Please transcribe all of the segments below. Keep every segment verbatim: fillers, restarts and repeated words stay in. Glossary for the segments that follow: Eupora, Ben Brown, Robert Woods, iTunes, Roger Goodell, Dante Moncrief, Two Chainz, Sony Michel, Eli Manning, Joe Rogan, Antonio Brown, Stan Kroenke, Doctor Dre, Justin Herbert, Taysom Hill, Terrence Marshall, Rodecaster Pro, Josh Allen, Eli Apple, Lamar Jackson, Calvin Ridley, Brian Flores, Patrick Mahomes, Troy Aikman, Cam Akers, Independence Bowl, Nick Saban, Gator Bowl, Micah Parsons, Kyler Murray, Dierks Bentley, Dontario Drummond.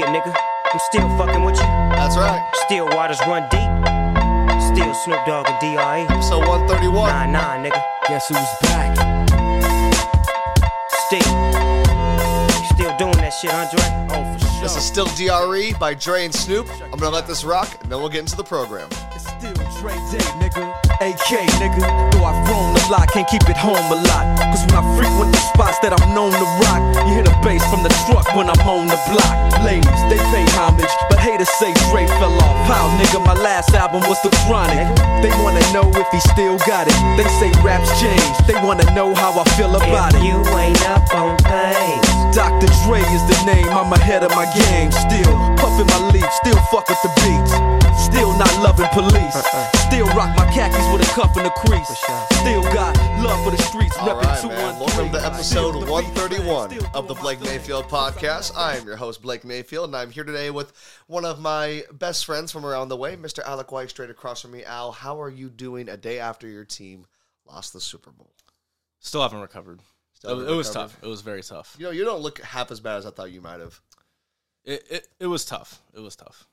Yeah, nigga, I'm still fucking with you. That's right. Still waters run deep. Still Snoop Dogg and D R E. So one thirty-one. Nah, nah, nigga. Guess who's back? Still. Still doing that shit, Andre? Oh, for sure. This is Still D R E by Dre and Snoop. I'm gonna let this rock, and then we'll get into the program. It's still Dre Day, nigga. A K, nigga, though I've grown a lot, can't keep it home a lot. Cause when I frequent the spots that I'm known to rock, you hear the bass from the truck when I'm on the block. Ladies, they pay homage, but haters say Dre fell off. Pow, nigga, my last album was The Chronic. They wanna know if he still got it. They say raps change, they wanna know how I feel about if it. You ain't up on things. Doctor Dre is the name, I'm ahead of my game. Still puffin' my leaf, still fuck with the beats. Still not loving police. Still rock my khakis with a cuff and a crease. Still got love for the streets. All right, man. Welcome to episode one thirty-one of the Blake Mayfield Podcast. I am your host, Blake Mayfield, and I'm here today with one of my best friends from around the way, Mister Alec White, straight across from me. Al, how are you doing a day after your team lost the Super Bowl? Still haven't recovered. Still haven't it recovered. was tough. It was very tough. You know, you don't look half as bad as I thought you might have. It it, it was tough. It was tough.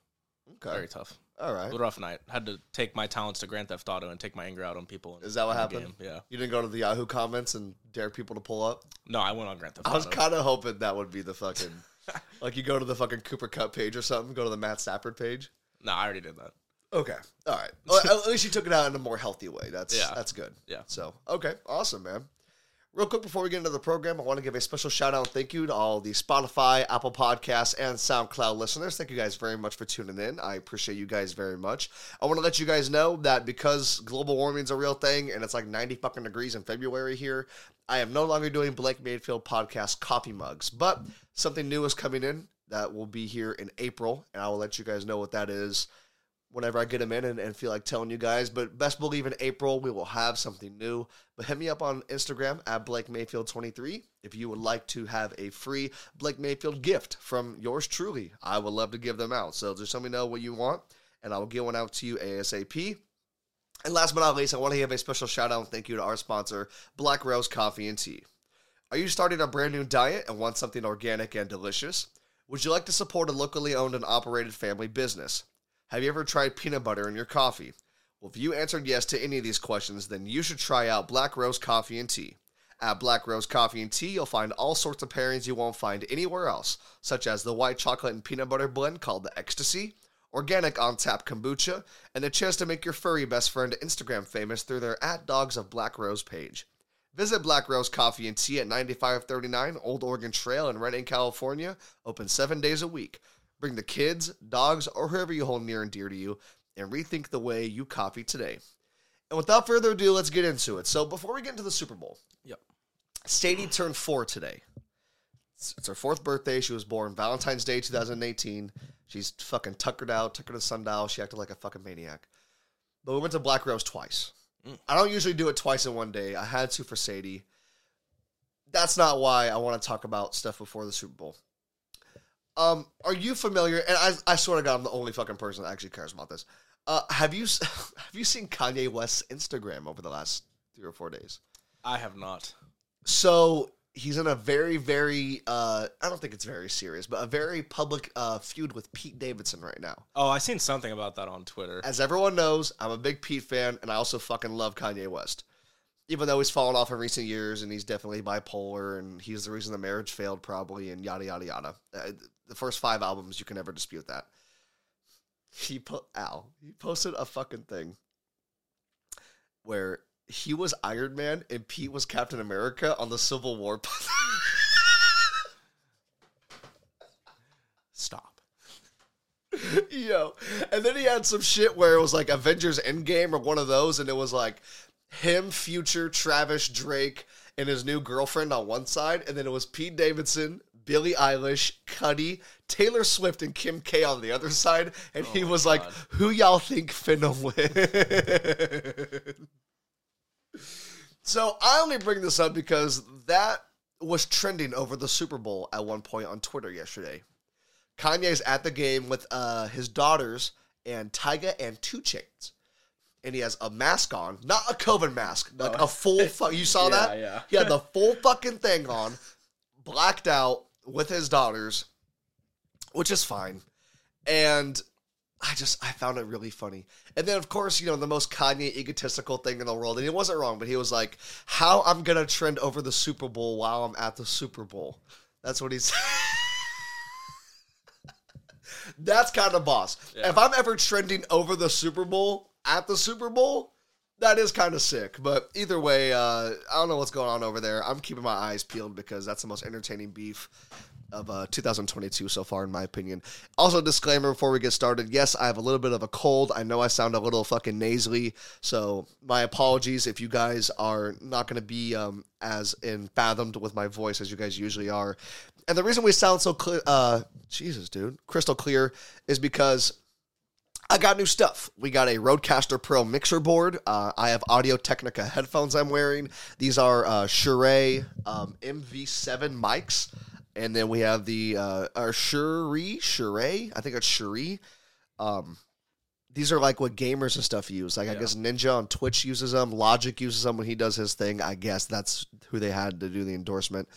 Okay. Very tough. All right. It was a rough night. I had to take my talents to Grand Theft Auto and take my anger out on people. Is that what happened? Yeah. You didn't go to the Yahoo comments and dare people to pull up? No, I went on Grand Theft Auto. I was kind of hoping that would be the fucking, like you go to the fucking Cooper Kupp page or something, go to the Matt Stafford page. No, I already did that. Okay. All right. Well, at least you took it out in a more healthy way. That's yeah. That's good. Yeah. So, okay. Awesome, man. Real quick, before we get into the program, I want to give a special shout-out and thank you to all the Spotify, Apple Podcasts, and SoundCloud listeners. Thank you guys very much for tuning in. I appreciate you guys very much. I want to let you guys know that because global warming is a real thing and it's like ninety fucking degrees in February here, I am no longer doing Blake Mayfield Podcast coffee mugs. But something new is coming in that will be here in April, and I will let you guys know what that is whenever I get them in and, and feel like telling you guys. But best believe in April, we will have something new. But hit me up on Instagram at Blake Mayfield twenty-three if you would like to have a free Blake Mayfield gift from yours truly. I would love to give them out. So just let me know what you want, and I will get one out to you ASAP. And last but not least, I want to give a special shout-out and thank you to our sponsor, Black Rose Coffee and Tea. Are you starting a brand new diet and want something organic and delicious? Would you like to support a locally owned and operated family business? Have you ever tried peanut butter in your coffee? Well, if you answered yes to any of these questions, then you should try out Black Rose Coffee and Tea. At Black Rose Coffee and Tea, you'll find all sorts of pairings you won't find anywhere else, such as the white chocolate and peanut butter blend called the Ecstasy, organic on-tap kombucha, and the chance to make your furry best friend Instagram famous through their at Dogs of Black Rose page. Visit Black Rose Coffee and Tea at ninety-five thirty-nine Old Oregon Trail in Redding, California, open seven days a week. Bring the kids, dogs, or whoever you hold near and dear to you, and rethink the way you coffee today. And without further ado, let's get into it. So before we get into the Super Bowl, yep, Sadie turned four today. It's her fourth birthday. She was born Valentine's Day two thousand eighteen. She's fucking tuckered out, took her to sundial. She acted like a fucking maniac. But we went to Black Rose twice. Mm. I don't usually do it twice in one day. I had to for Sadie. That's not why I want to talk about stuff before the Super Bowl. Um, are you familiar, and I, I swear to God, I'm the only fucking person that actually cares about this. Uh, have you have you seen Kanye West's Instagram over the last three or four days? I have not. So he's in a very, very, uh, I don't think it's very serious, but a very public uh, feud with Pete Davidson right now. Oh, I seen something about that on Twitter. As everyone knows, I'm a big Pete fan, and I also fucking love Kanye West. Even though he's fallen off in recent years, and he's definitely bipolar, and he's the reason the marriage failed, probably, and yada, yada, yada. Uh, the first five albums, you can never dispute that. He put, ow, he posted a fucking thing where he was Iron Man and Pete was Captain America on the Civil War. Stop. Yo. And then he had some shit where it was like Avengers Endgame or one of those, and it was like him, Future, Travis, Drake, and his new girlfriend on one side, and then it was Pete Davidson, Billie Eilish, Cudi, Taylor Swift, and Kim K on the other side, and oh he was like, who y'all think finna win? So I only bring this up because that was trending over the Super Bowl at one point on Twitter yesterday. Kanye's at the game with uh, his daughters and Tyga and Two Chainz. And he has a mask on, not a COVID mask, like oh. a full, fu- you saw yeah, that? Yeah, He had the full fucking thing on, blacked out with his daughters, which is fine. And I just, I found it really funny. And then, of course, you know, the most Kanye egotistical thing in the world, and he wasn't wrong, but he was like, how I'm going to trend over the Super Bowl while I'm at the Super Bowl. That's what he said. That's kind of boss. Yeah. If I'm ever trending over the Super Bowl at the Super Bowl, that is kind of sick. But either way, uh, I don't know what's going on over there. I'm keeping my eyes peeled because that's the most entertaining beef of uh, two thousand twenty-two so far, in my opinion. Also, disclaimer before we get started. Yes, I have a little bit of a cold. I know I sound a little fucking nasally, so my apologies if you guys are not going to be um, as fathomed with my voice as you guys usually are. And the reason we sound so clear, uh, Jesus, dude, crystal clear, is because I got new stuff. We got a Rodecaster Pro mixer board. Uh, I have Audio-Technica headphones I'm wearing. These are uh, Shure um, M V seven mics. And then we have the uh, our Shure, Shure, I think it's Shure. Um, these are like what gamers and stuff use. Like, yeah. I guess Ninja on Twitch uses them. Logic uses them when he does his thing. I guess that's who they had to do the endorsement.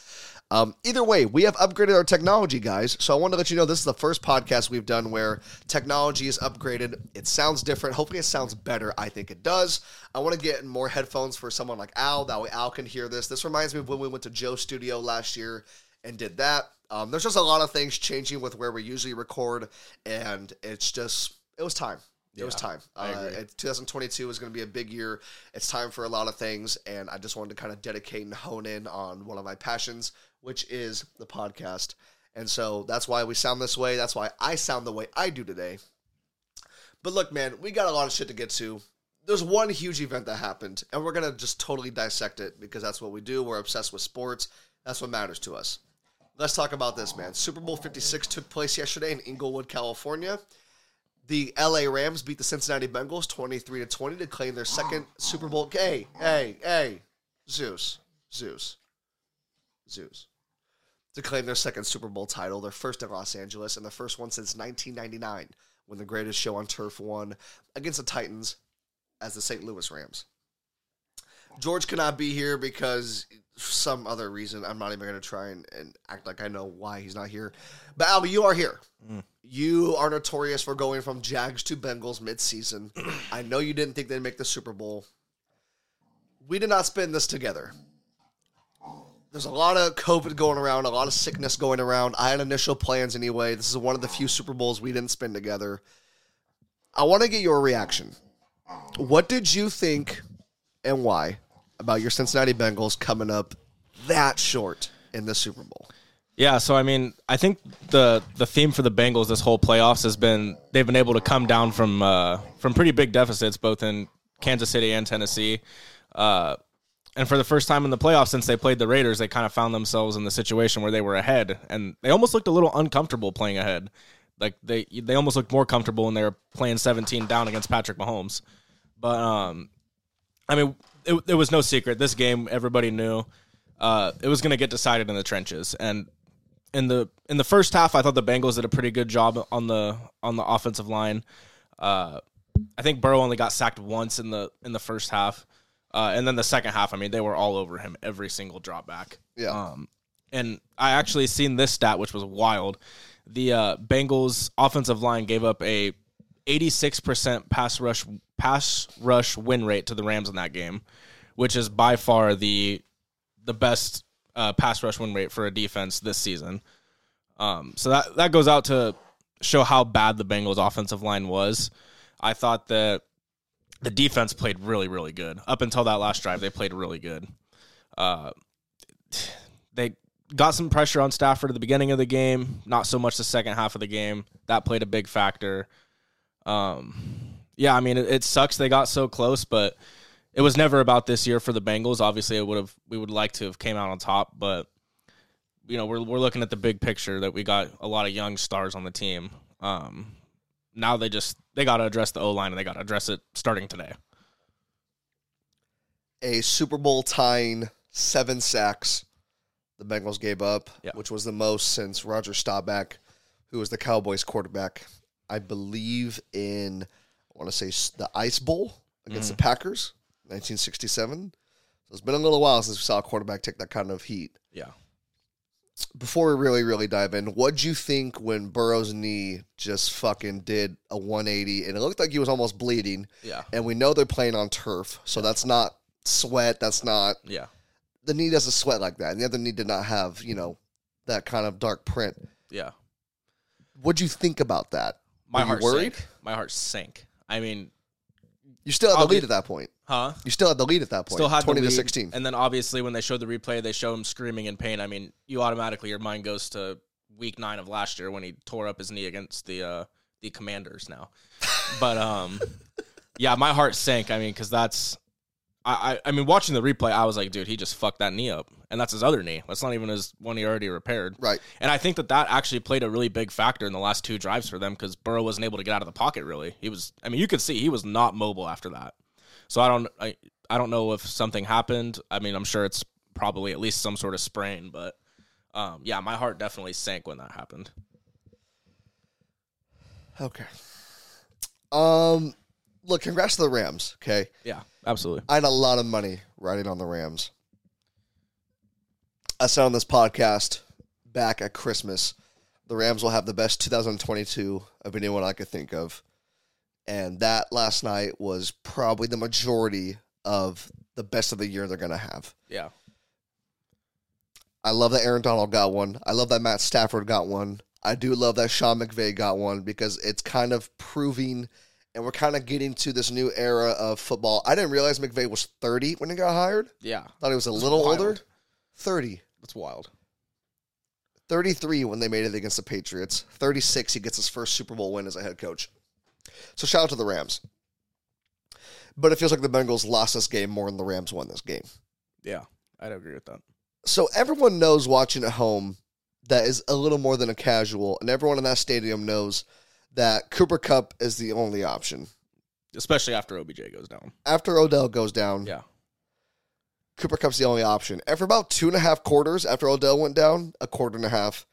Um, either way, we have upgraded our technology, guys. So I want to let you know this is the first podcast we've done where technology is upgraded. It sounds different. Hopefully it sounds better. I think it does. I want to get more headphones for someone like Al. That way Al can hear this. This reminds me of when we went to Joe's studio last year and did that. Um, there's just a lot of things changing with where we usually record, and it's just, it was time. It yeah, was time. Uh, twenty twenty-two is going to be a big year. It's time for a lot of things, and I just wanted to kind of dedicate and hone in on one of my passions, which is the podcast. And so that's why we sound this way. That's why I sound the way I do today. But look, man, we got a lot of shit to get to. There's one huge event that happened, and we're going to just totally dissect it because that's what we do. We're obsessed with sports. That's what matters to us. Let's talk about this, man. Super Bowl fifty-six took place yesterday in Inglewood, California. The L A Rams beat the Cincinnati Bengals twenty-three to twenty to claim their second Super Bowl. Hey, hey, hey, Zeus, Zeus, Zeus. To claim their second Super Bowl title, their first in Los Angeles, and the first one since nineteen ninety-nine, when the Greatest Show on Turf won against the Titans as the Saint Louis Rams. George cannot be here because for some other reason. I'm not even going to try and, and act like I know why he's not here. But Albie, you are here. Mm. You are notorious for going from Jags to Bengals midseason. I know you didn't think they'd make the Super Bowl. We did not spin this together. There's a lot of COVID going around, a lot of sickness going around. I had initial plans anyway. This is one of the few Super Bowls we didn't spin together. I want to get your reaction. What did you think and why about your Cincinnati Bengals coming up that short in the Super Bowl? Yeah, so, I mean, I think the the theme for the Bengals this whole playoffs has been they've been able to come down from uh, from pretty big deficits, both in Kansas City and Tennessee. Uh, and for the first time in the playoffs since they played the Raiders, they kind of found themselves in the situation where they were ahead, and they almost looked a little uncomfortable playing ahead. Like, they they almost looked more comfortable when they were playing seventeen down against Patrick Mahomes. But, um, I mean, it, it was no secret. This game, everybody knew uh, it was going to get decided in the trenches, and In the in the first half, I thought the Bengals did a pretty good job on the on the offensive line. Uh, I think Burrow only got sacked once in the in the first half, uh, and then the second half, I mean, they were all over him every single drop back. Yeah. Um, and I actually seen this stat, which was wild. The uh, Bengals offensive line gave up a eighty-six percent pass rush pass rush win rate to the Rams in that game, which is by far the the best. Uh, pass rush win rate for a defense this season. Um, so that, that goes out to show how bad the Bengals offensive line was. I thought that the defense played really, really good. Up until that last drive, they played really good. Uh, they got some pressure on Stafford at the beginning of the game, not so much the second half of the game. That played a big factor. Um, yeah, I mean, it, it sucks they got so close, but it was never about this year for the Bengals. Obviously, it would have we would like to have came out on top, but you know we're we're looking at the big picture that we got a lot of young stars on the team. Um, now they just they got to address the O line and they got to address it starting today. A Super Bowl tying seven sacks the Bengals gave up, yeah. which was the most since Roger Staubach, who was the Cowboys quarterback, I believe in I want to say the Ice Bowl against mm. the Packers. nineteen sixty-seven. So it's been a little while since we saw a quarterback take that kind of heat. Yeah. before we really, really dive in, what'd you think when Burrow's knee just fucking did a one eighty and it looked like he was almost bleeding? Yeah. And we know they're playing on turf, so yeah. that's not sweat. That's not. Yeah. The knee doesn't sweat like that. And the other knee did not have, you know, that kind of dark print. Yeah. What'd you think about that? My Were heart you worried? sank. My heart sank. I mean, you still had the lead at that point. Huh? You still had the lead at that point. Still had twenty the lead, to sixteen. And then obviously when they showed the replay, they show him screaming in pain. I mean, you automatically, your mind goes to week nine of last year when he tore up his knee against the uh, the Commanders now. But um, yeah, my heart sank. I mean, because that's I, I I mean, watching the replay, I was like, dude, he just fucked that knee up, and that's his other knee. That's not even his one he already repaired. Right. And I think that that actually played a really big factor in the last two drives for them because Burrow wasn't able to get out of the pocket. Really, he was. I mean, you could see he was not mobile after that. So I don't I, I don't know if something happened. I mean, I'm sure it's probably at least some sort of sprain, but um, yeah, my heart definitely sank when that happened. Okay. Um, look, congrats to the Rams, okay? Yeah, absolutely. I had a lot of money riding on the Rams. I said on this podcast back at Christmas, the Rams will have the best two thousand twenty-two of anyone I could think of. And that last night was probably the majority of the best of the year they're going to have. Yeah. I love that Aaron Donald got one. I love that Matt Stafford got one. I do love that Sean McVay got one because it's kind of proving, and we're kind of getting to this new era of football. I didn't realize McVay was thirty when he got hired. Yeah. Thought he was a That's little wild. older. thirty. That's wild. thirty-three when they made it against the Patriots. thirty-six, he gets his first Super Bowl win as a head coach. So shout out to the Rams. But it feels like the Bengals lost this game more than the Rams won this game. Yeah, I'd agree with that. So everyone knows watching at home that is a little more than a casual, and everyone in that stadium knows that Cooper Kupp is the only option. Especially after O B J goes down. After Odell goes down. Yeah. Cooper Kupp's the only option. After about two and a half quarters, after Odell went down, a quarter and a half,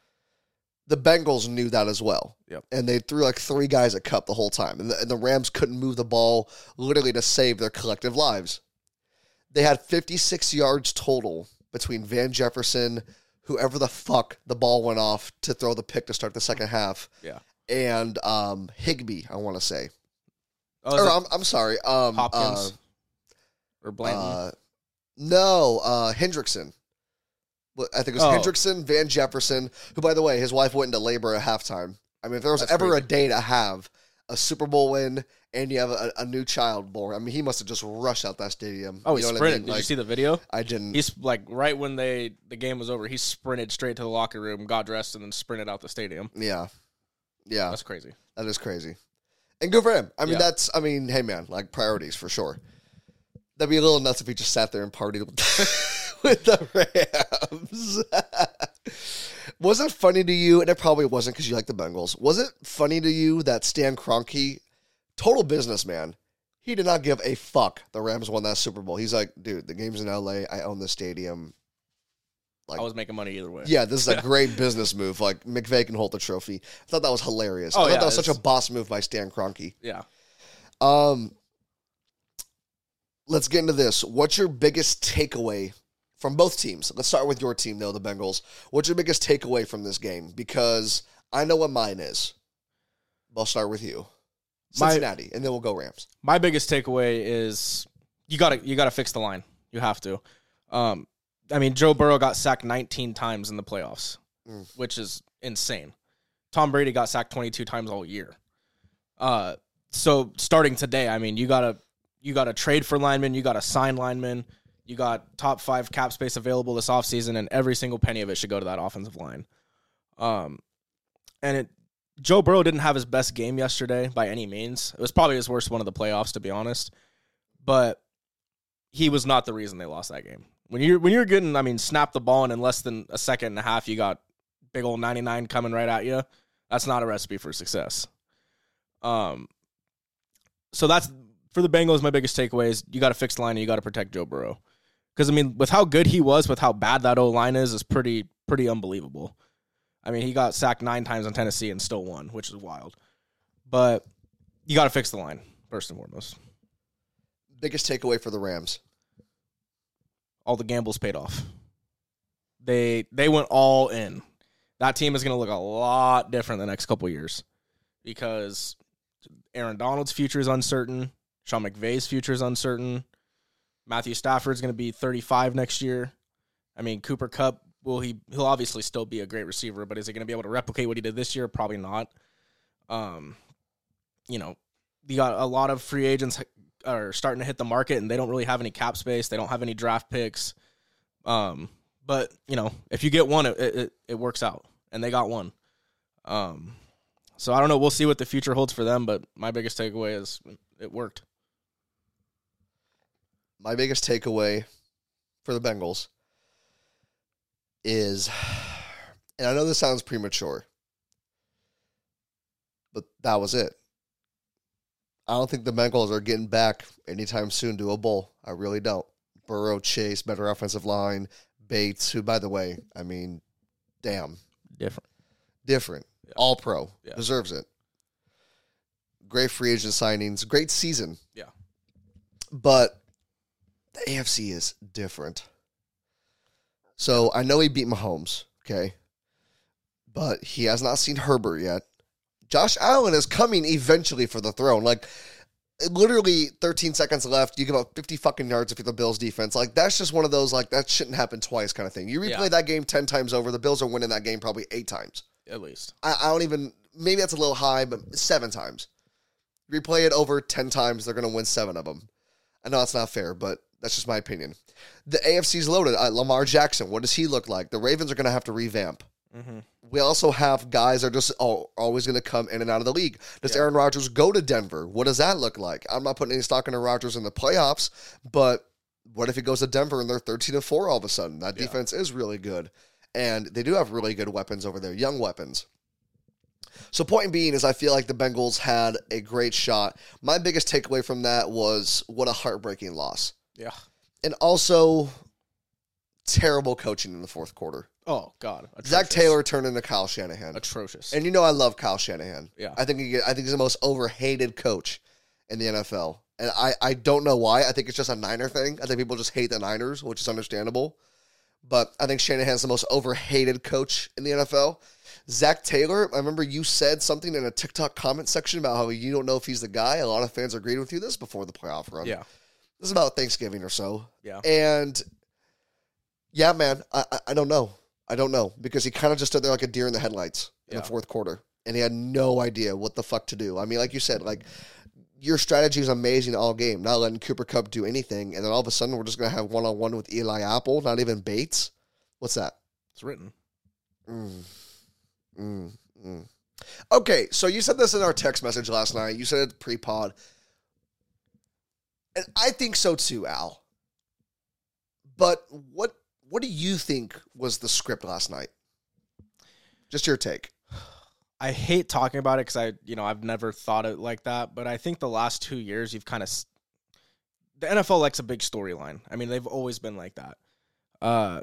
the Bengals knew that as well. Yep. And they threw like three guys at Kupp the whole time. And the, and the Rams couldn't move the ball literally to save their collective lives. They had fifty-six yards total between Van Jefferson, whoever the fuck the ball went off to throw the pick to start the second half. Yeah. And um, Higbee, I want to say. Oh, or, I'm, I'm sorry. Um, Hopkins? Uh, or Blanton? Uh, no, uh, Hendrickson. I think it was oh. Hendrickson, Van Jefferson, who, by the way, his wife went into labor at halftime. I mean, if there was That's ever crazy. a day to have a Super Bowl win and you have a, a new child born, I mean, he must have just rushed out that stadium. Oh, he you know sprinted. I mean? Did like, you see the video? I didn't. He's like right when they the game was over, he sprinted straight to the locker room, got dressed, and then sprinted out the stadium. Yeah. Yeah. That's crazy. That is crazy. And good for him. I mean, yeah. that's, I mean, hey, man, like priorities for sure. That'd be a little nuts if he just sat there and partied with the Rams. Was it funny to you, and it probably wasn't because you like the Bengals, was it funny to you that Stan Kroenke, total businessman, he did not give a fuck the Rams won that Super Bowl. He's like, dude, the game's in L A, I own the stadium. Like, I was making money either way. Yeah, this is a great business move. Like, McVay can hold the trophy. I thought that was hilarious. Oh, I thought yeah, that was it's... such a boss move by Stan Kroenke. Yeah. Um, let's get into this. What's your biggest takeaway from both teams? Let's start with your team, though, the Bengals. What's your biggest takeaway from this game? Because I know what mine is. I'll start with you. Cincinnati, my, and then we'll go Rams. My biggest takeaway is you gotta you gotta fix the line. You have to. Um, I mean, Joe Burrow got sacked nineteen times in the playoffs, mm. which is insane. Tom Brady got sacked twenty-two times all year. Uh, so starting today, I mean, you gotta you gotta trade for linemen. You gotta sign linemen. You got top five cap space available this offseason, and every single penny of it should go to that offensive line. Um, and it, Joe Burrow didn't have his best game yesterday by any means. It was probably his worst one of the playoffs, to be honest. But he was not the reason they lost that game. When you're, when you're getting, I mean, snap the ball, and in less than a second and a half, you got big old ninety-nine coming right at you. That's not a recipe for success. Um, so that's, for the Bengals, my biggest takeaway is you got to fix the line, and you got to protect Joe Burrow. Because, I mean, with how good he was, with how bad that O-line is, is pretty pretty unbelievable. I mean, he got sacked nine times on Tennessee and still won, which is wild. But you got to fix the line, first and foremost. Biggest takeaway for the Rams? All the gambles paid off. They they went all in. That team is going to look a lot different the next couple years because Aaron Donald's future is uncertain. Sean McVay's future is uncertain. Matthew Stafford's going to be thirty-five next year. I mean, Cooper Kupp, will he, he'll obviously still be a great receiver, but is he going to be able to replicate what he did this year? Probably not. Um, you know, you got a lot of free agents are starting to hit the market, and they don't really have any cap space. They don't have any draft picks. Um, but, you know, if you get one, it it, it works out, and they got one. Um, so I don't know. We'll see what the future holds for them, but my biggest takeaway is it worked. My biggest takeaway for the Bengals is, and I know this sounds premature, but that was it. I don't think the Bengals are getting back anytime soon to a bowl. I really don't. Burrow, Chase, better offensive line, Bates, who, by the way, I mean, damn. Different. Different. Yeah. All pro. Yeah. Deserves it. Great free agent signings. Great season. Yeah. But the A F C is different. So I know he beat Mahomes, okay? But he has not seen Herbert yet. Josh Allen is coming eventually for the throne. Like, literally thirteen seconds left. You give up fifty fucking yards if the Bills defense. Like, that's just one of those, like, that shouldn't happen twice kind of thing. You replay yeah. that game ten times over. The Bills are winning that game probably eight times. At least. I, I don't even, maybe that's a little high, but seven times. Replay it over ten times. They're going to win seven of them. I know that's not fair, but that's just my opinion. The A F C's loaded. Uh, Lamar Jackson, what does he look like? The Ravens are going to have to revamp. Mm-hmm. We also have guys that are just oh, always going to come in and out of the league. Does yeah. Aaron Rodgers go to Denver? What does that look like? I'm not putting any stock into Rodgers in the playoffs, but what if he goes to Denver and they're thirteen and four all of a sudden? That yeah. defense is really good, and they do have really good weapons over there, young weapons. So point being is I feel like the Bengals had a great shot. My biggest takeaway from that was what a heartbreaking loss. Yeah. And also terrible coaching in the fourth quarter. Oh, God. Atrocious. Zach Taylor turned into Kyle Shanahan. Atrocious. And you know I love Kyle Shanahan. Yeah. I think he, I think he's the most overhated coach in the N F L. And I, I don't know why. I think it's just a Niner thing. I think people just hate the Niners, which is understandable. But I think Shanahan's the most overhated coach in the N F L. Zach Taylor, I remember you said something in a TikTok comment section about how you don't know if he's the guy. A lot of fans agreed with you. This is before the playoff run. Yeah. This is about Thanksgiving or so. Yeah. And, yeah, man, I, I don't know. I don't know, because he kind of just stood there like a deer in the headlights in yeah. the fourth quarter, and he had no idea what the fuck to do. I mean, like you said, like your strategy is amazing all game, not letting Cooper Kupp do anything, and then all of a sudden we're just going to have one-on-one with Eli Apple, not even Bates. What's that? It's written. Mm. Mm. Mm. Okay, so you said this in our text message last night. You said it pre-pod. And I think so too, Al. But what What do you think was the script last night? Just your take. I hate talking about it because I, you know, I've never thought it like that. But I think the last two years, you've kind of the N F L likes a big storyline. I mean, they've always been like that. Uh,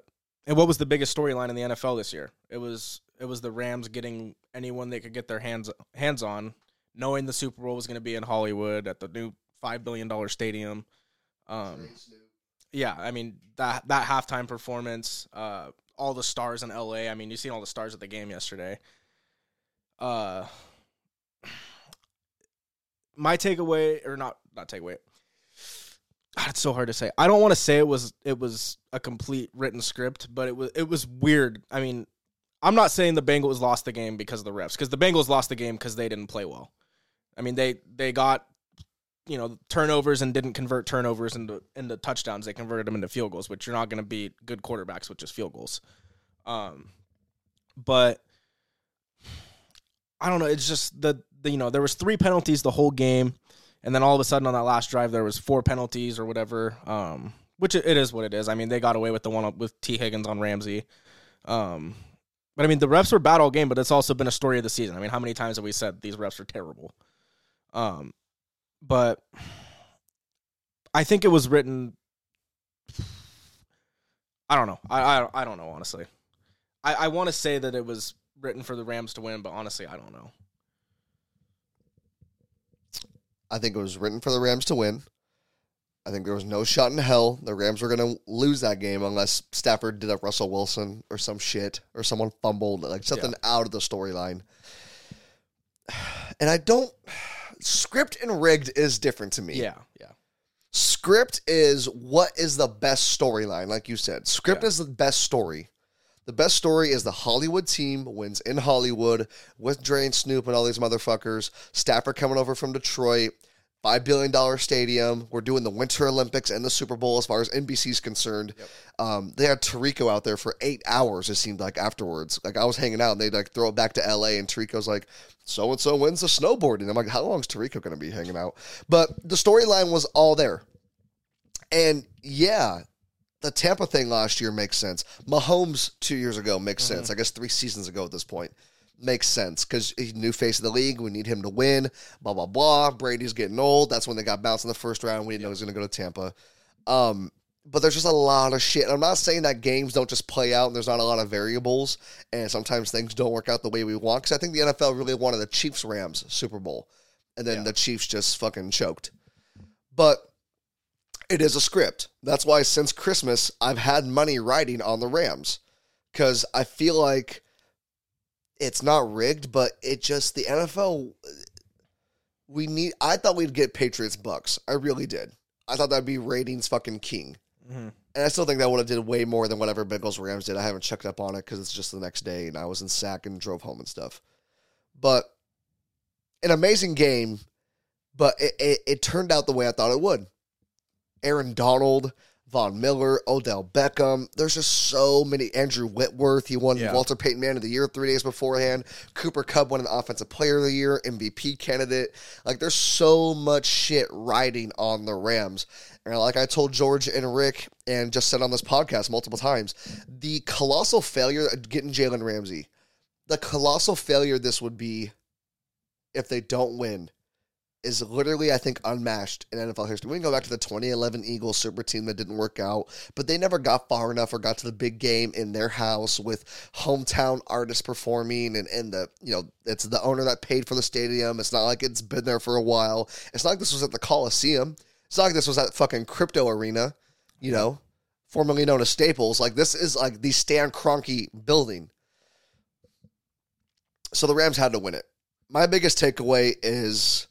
and what was the biggest storyline in the N F L this year? It was it was the Rams getting anyone they could get their hands hands on, knowing the Super Bowl was going to be in Hollywood at the new five billion dollars stadium. Um, Yeah, I mean, that that halftime performance, uh, all the stars in L A. I mean, you've seen all the stars at the game yesterday. Uh, my takeaway, or not not takeaway, God, it's so hard to say. I don't want to say it was it was a complete written script, but it was it was weird. I mean, I'm not saying the Bengals lost the game because of the refs, because the Bengals lost the game because they didn't play well. I mean, they, they got... you know, turnovers and didn't convert turnovers into, into touchdowns. They converted them into field goals, which you're not going to beat good quarterbacks with just field goals. Um, but I don't know. It's just the, the, you know, there was three penalties the whole game. And then all of a sudden on that last drive, there was four penalties or whatever, um, which it, it is what it is. I mean, they got away with the one with T Higgins on Ramsey. Um, but I mean, the refs were bad all game, but it's also been a story of the season. I mean, how many times have we said these refs are terrible? Um, But I think it was written. I don't know. I I, I don't know, honestly. I, I want to say that it was written for the Rams to win, but honestly, I don't know. I think it was written for the Rams to win. I think there was no shot in hell the Rams were going to lose that game unless Stafford did a Russell Wilson or some shit or someone fumbled, like something yeah. out of the storyline. And I don't... Script and rigged is different to me. Yeah, yeah. Script is what is the best storyline, like you said. Script yeah. is the best story. The best story is the Hollywood team wins in Hollywood with Dre and Snoop and all these motherfuckers. Stafford coming over from Detroit, five billion dollars stadium. We're doing the Winter Olympics and the Super Bowl as far as N B C's concerned. Yep. Um, they had Tirico out there for eight hours, it seemed like, afterwards. Like, I was hanging out, and they'd, like, throw it back to L A, and Tirico's like, so-and-so wins the snowboarding. I'm like, how long is Tirico going to be hanging out? But the storyline was all there. And, yeah... The Tampa thing last year makes sense. Mahomes two years ago makes mm-hmm. sense. I guess three seasons ago at this point makes sense because he's new face of the league. We need him to win, blah, blah, blah. Brady's getting old. That's when they got bounced in the first round. We didn't know he was going to go to Tampa. Um, but there's just a lot of shit. And I'm not saying that games don't just play out and there's not a lot of variables and sometimes things don't work out the way we want because I think the N F L really wanted the Chiefs-Rams Super Bowl and then yeah. the Chiefs just fucking choked. But... It is a script. That's why since Christmas, I've had money riding on the Rams. Because I feel like it's not rigged, but it just, the N F L, we need, I thought we'd get Patriots Bucks. I really did. I thought that'd be ratings fucking king. Mm-hmm. And I still think that would have did way more than whatever Bengals Rams did. I haven't checked up on it because it's just the next day and I was in sack and drove home and stuff. But an amazing game, but it, it, it turned out the way I thought it would. Aaron Donald, Von Miller, Odell Beckham. There's just so many. Andrew Whitworth. He won yeah. Walter Payton Man of the Year three days beforehand. Cooper Kupp won an Offensive Player of the Year, M V P candidate. Like, there's so much shit riding on the Rams. And like I told George and Rick and just said on this podcast multiple times, the colossal failure of getting Jalen Ramsey, the colossal failure this would be if they don't win, is literally, I think, unmatched in N F L history. We can go back to the twenty eleven Eagles super team that didn't work out, but they never got far enough or got to the big game in their house with hometown artists performing and, and the, you know, it's the owner that paid for the stadium. It's not like it's been there for a while. It's not like this was at the Coliseum. It's not like this was at fucking Crypto Arena, you know, formerly known as Staples. Like, this is like the Stan Kroenke building. So the Rams had to win it. My biggest takeaway is...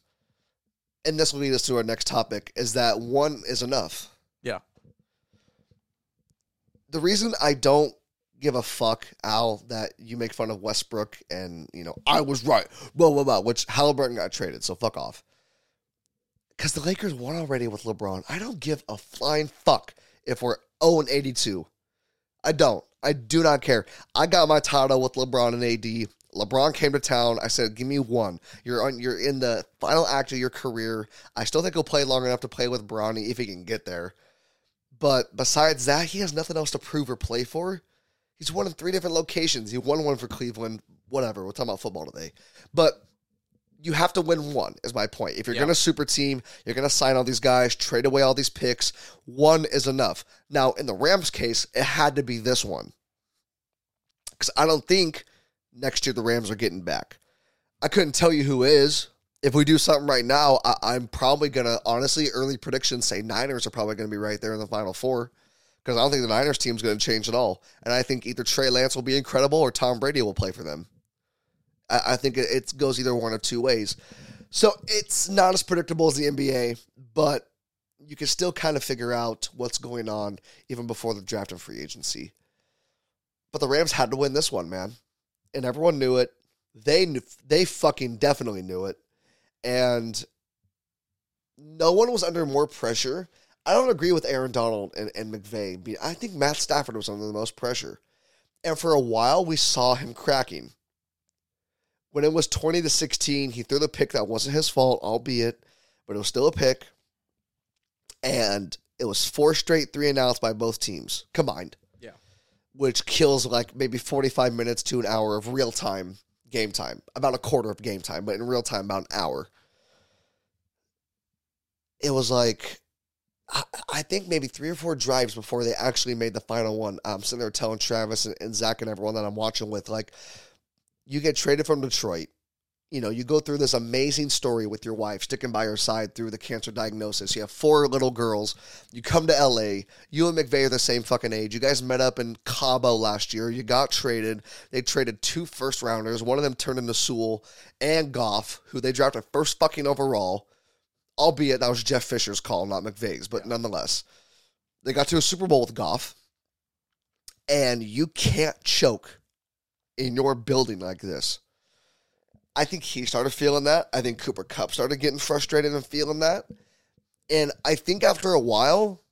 And this will lead us to our next topic, is that one is enough. Yeah. The reason I don't give a fuck, Al, that you make fun of Westbrook and, you know, I was right, blah, blah, blah, which Halliburton got traded, so fuck off. Because the Lakers won already with LeBron. I don't give a flying fuck if we're oh and eighty-two. I don't. I do not care. I got my title with LeBron and A D. LeBron came to town. I said, give me one. You're on, you're in the final act of your career. I still think he'll play long enough to play with Bronny if he can get there. But besides that, he has nothing else to prove or play for. He's won in three different locations. He won one for Cleveland, whatever. We're talking about football today. But you have to win one, is my point. If you're yeah. going to super team, you're going to sign all these guys, trade away all these picks. One is enough. Now, in the Rams' case, it had to be this one. Because I don't think... next year, the Rams are getting back. I couldn't tell you who is. If we do something right now, I, I'm probably going to, honestly, early predictions say Niners are probably going to be right there in the Final Four because I don't think the Niners team is going to change at all. And I think either Trey Lance will be incredible or Tom Brady will play for them. I, I think it, it goes either one of two ways. So it's not as predictable as the N B A, but you can still kind of figure out what's going on even before the draft and free agency. But the Rams had to win this one, man. And everyone knew it. They knew, they fucking definitely knew it. And no one was under more pressure. I don't agree with Aaron Donald and, and McVay. I think Matt Stafford was under the most pressure. And for a while, we saw him cracking. When it was twenty to sixteen, he threw the pick that wasn't his fault, albeit, but it was still a pick. And it was four straight three and outs by both teams combined, which kills like maybe forty-five minutes to an hour of real time game time, about a quarter of game time, but in real time, about an hour. It was like, I, I think maybe three or four drives before they actually made the final one. I'm sitting there telling Travis and, and Zach and everyone that I'm watching with, like, you get traded from Detroit. you know, you go through this amazing story with your wife, sticking by her side through the cancer diagnosis. You have four little girls. You come to L A. You and McVay are the same fucking age. You guys met up in Cabo last year. You got traded. They traded two first-rounders. One of them turned into Sewell and Goff, who they drafted first fucking overall, albeit that was Jeff Fisher's call, not McVay's, but yeah. nonetheless. They got to a Super Bowl with Goff, and you can't choke in your building like this. I think he started feeling that. I think Cooper Kupp started getting frustrated and feeling that. And I think after a while,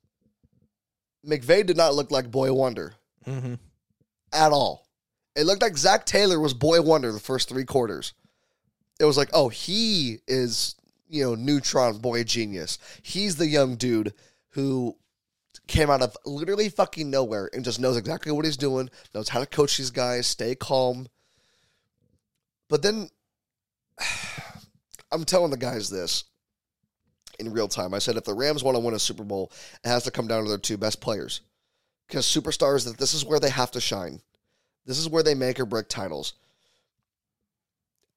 McVay did not look like Boy Wonder mm-hmm. at all. It looked like Zach Taylor was Boy Wonder the first three quarters. It was like, oh, he is, you know, Neutron Boy Genius. He's the young dude who came out of literally fucking nowhere and just knows exactly what he's doing, knows how to coach these guys, stay calm. But then... I'm telling the guys this in real time. I said, if the Rams want to win a Super Bowl, it has to come down to their two best players, because superstars, that this is where they have to shine. This is where they make or break titles.